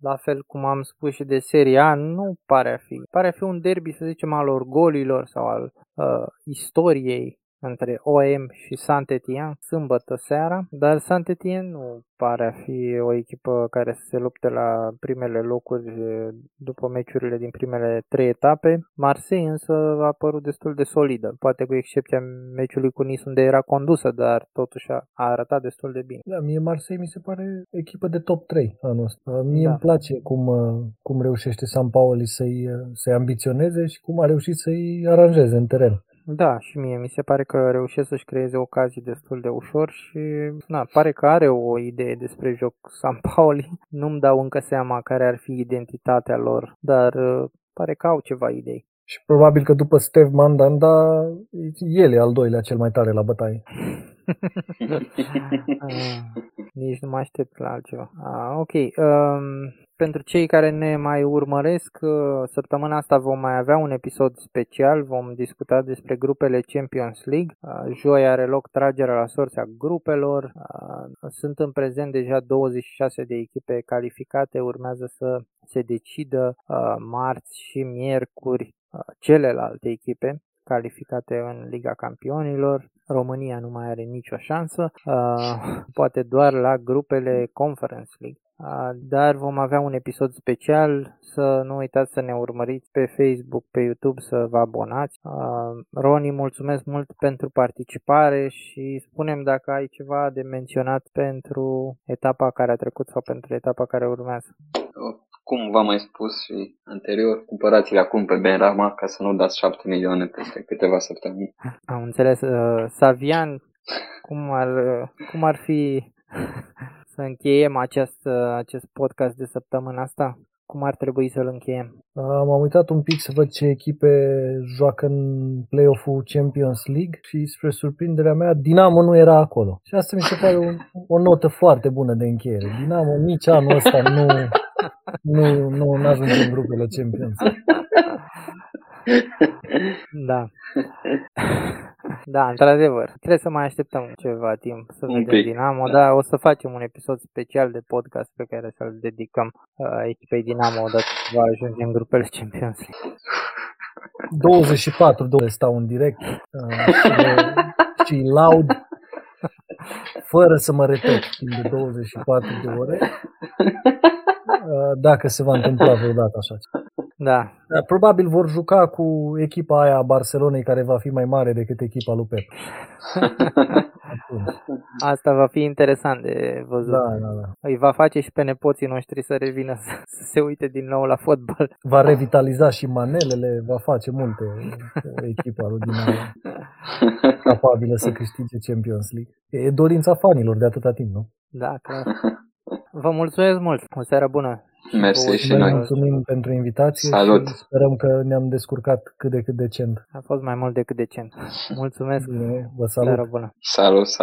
la fel cum am spus și de Serie A, nu pare a fi. Pare a fi un derby, să zicem, al orgolilor sau al istoriei între OM și Saint-Étienne, sâmbătă seara, dar Saint-Étienne nu pare a fi o echipă care să se lupte la primele locuri după meciurile din primele 3 etape. Marseille însă a părut destul de solidă, poate cu excepția meciului cu Nice unde era condusă, dar totuși a arătat destul de bine. Da, mie Marseille mi se pare echipă de top 3 anul ăsta. Mie îmi place cum reușește Sampaoli să-i ambiționeze și cum a reușit să-i aranjeze în teren. Da, și mie mi se pare că reușește să-și creeze ocazii destul de ușor și pare că are o idee despre joc Sampaoli. Nu-mi dau încă seama care ar fi identitatea lor, dar pare că au ceva idei. Și probabil că după Steve Mandanda, el e al doilea cel mai tare la bătaie. Nici nu mă aștept la altceva. Ok. Pentru cei care ne mai urmăresc, săptămâna asta vom mai avea un episod special. Vom discuta despre grupele Champions League. Joi are loc tragerea la sorți a grupelor. Sunt în prezent deja 26 de echipe calificate. Urmează să se decidă marți și miercuri celelalte echipe. calificate în Liga Campionilor. România nu mai are nicio șansă, poate doar la grupele Conference League. Dar vom avea un episod special, să nu uitați să ne urmăriți pe Facebook, pe YouTube, să vă abonați. Roni, mulțumesc mult pentru participare și spune-mi dacă ai ceva de menționat pentru etapa care a trecut sau pentru etapa care urmează. Cum v-am mai spus și anterior, cumpărați-l acum pe Benrahma ca să nu dați 7 milioane peste câteva săptămâni. Am înțeles. Savian, cum ar fi să încheiem acest podcast de săptămâna asta? Cum ar trebui să-l încheiem? M-am uitat un pic să văd ce echipe joacă în play-off-ul Champions League și spre surprinderea mea Dinamo nu era acolo. Și asta mi se pare o notă foarte bună de încheiere. Dinamo nici anul ăsta nu ajunge în grupele Champions League. Da. Da, într-adevăr. Trebuie să mai așteptăm ceva timp să vedem Dinamo, dar o să facem un episod special de podcast pe care să-l dedicăm echipei Dinamo odată ce va ajunge în grupele Champions League. 24 de stau în direct și laud fără să mă repet timp de 24 de ore. Dacă se va întâmpla vreodată așa. Da. Probabil vor juca cu echipa aia a Barcelonei care va fi mai mare decât echipa lui Pep. Asta va fi interesant de văzut. Da. Îi va face și pe nepoții noștri să revină să se uite din nou la fotbal. Va revitaliza și manelele, va face multe echipa lui Dinamo capabilă să câștige Champions League. E dorința fanilor de atâta timp, nu? Da, clar. Vă mulțumesc mult! O seară bună! Mersi și noi! Mulțumim pentru invitație. Salut. Și sperăm că ne-am descurcat cât de decent. A fost mai mult decât decent. Mulțumesc! Bine, vă salut! Seară bună! Salut!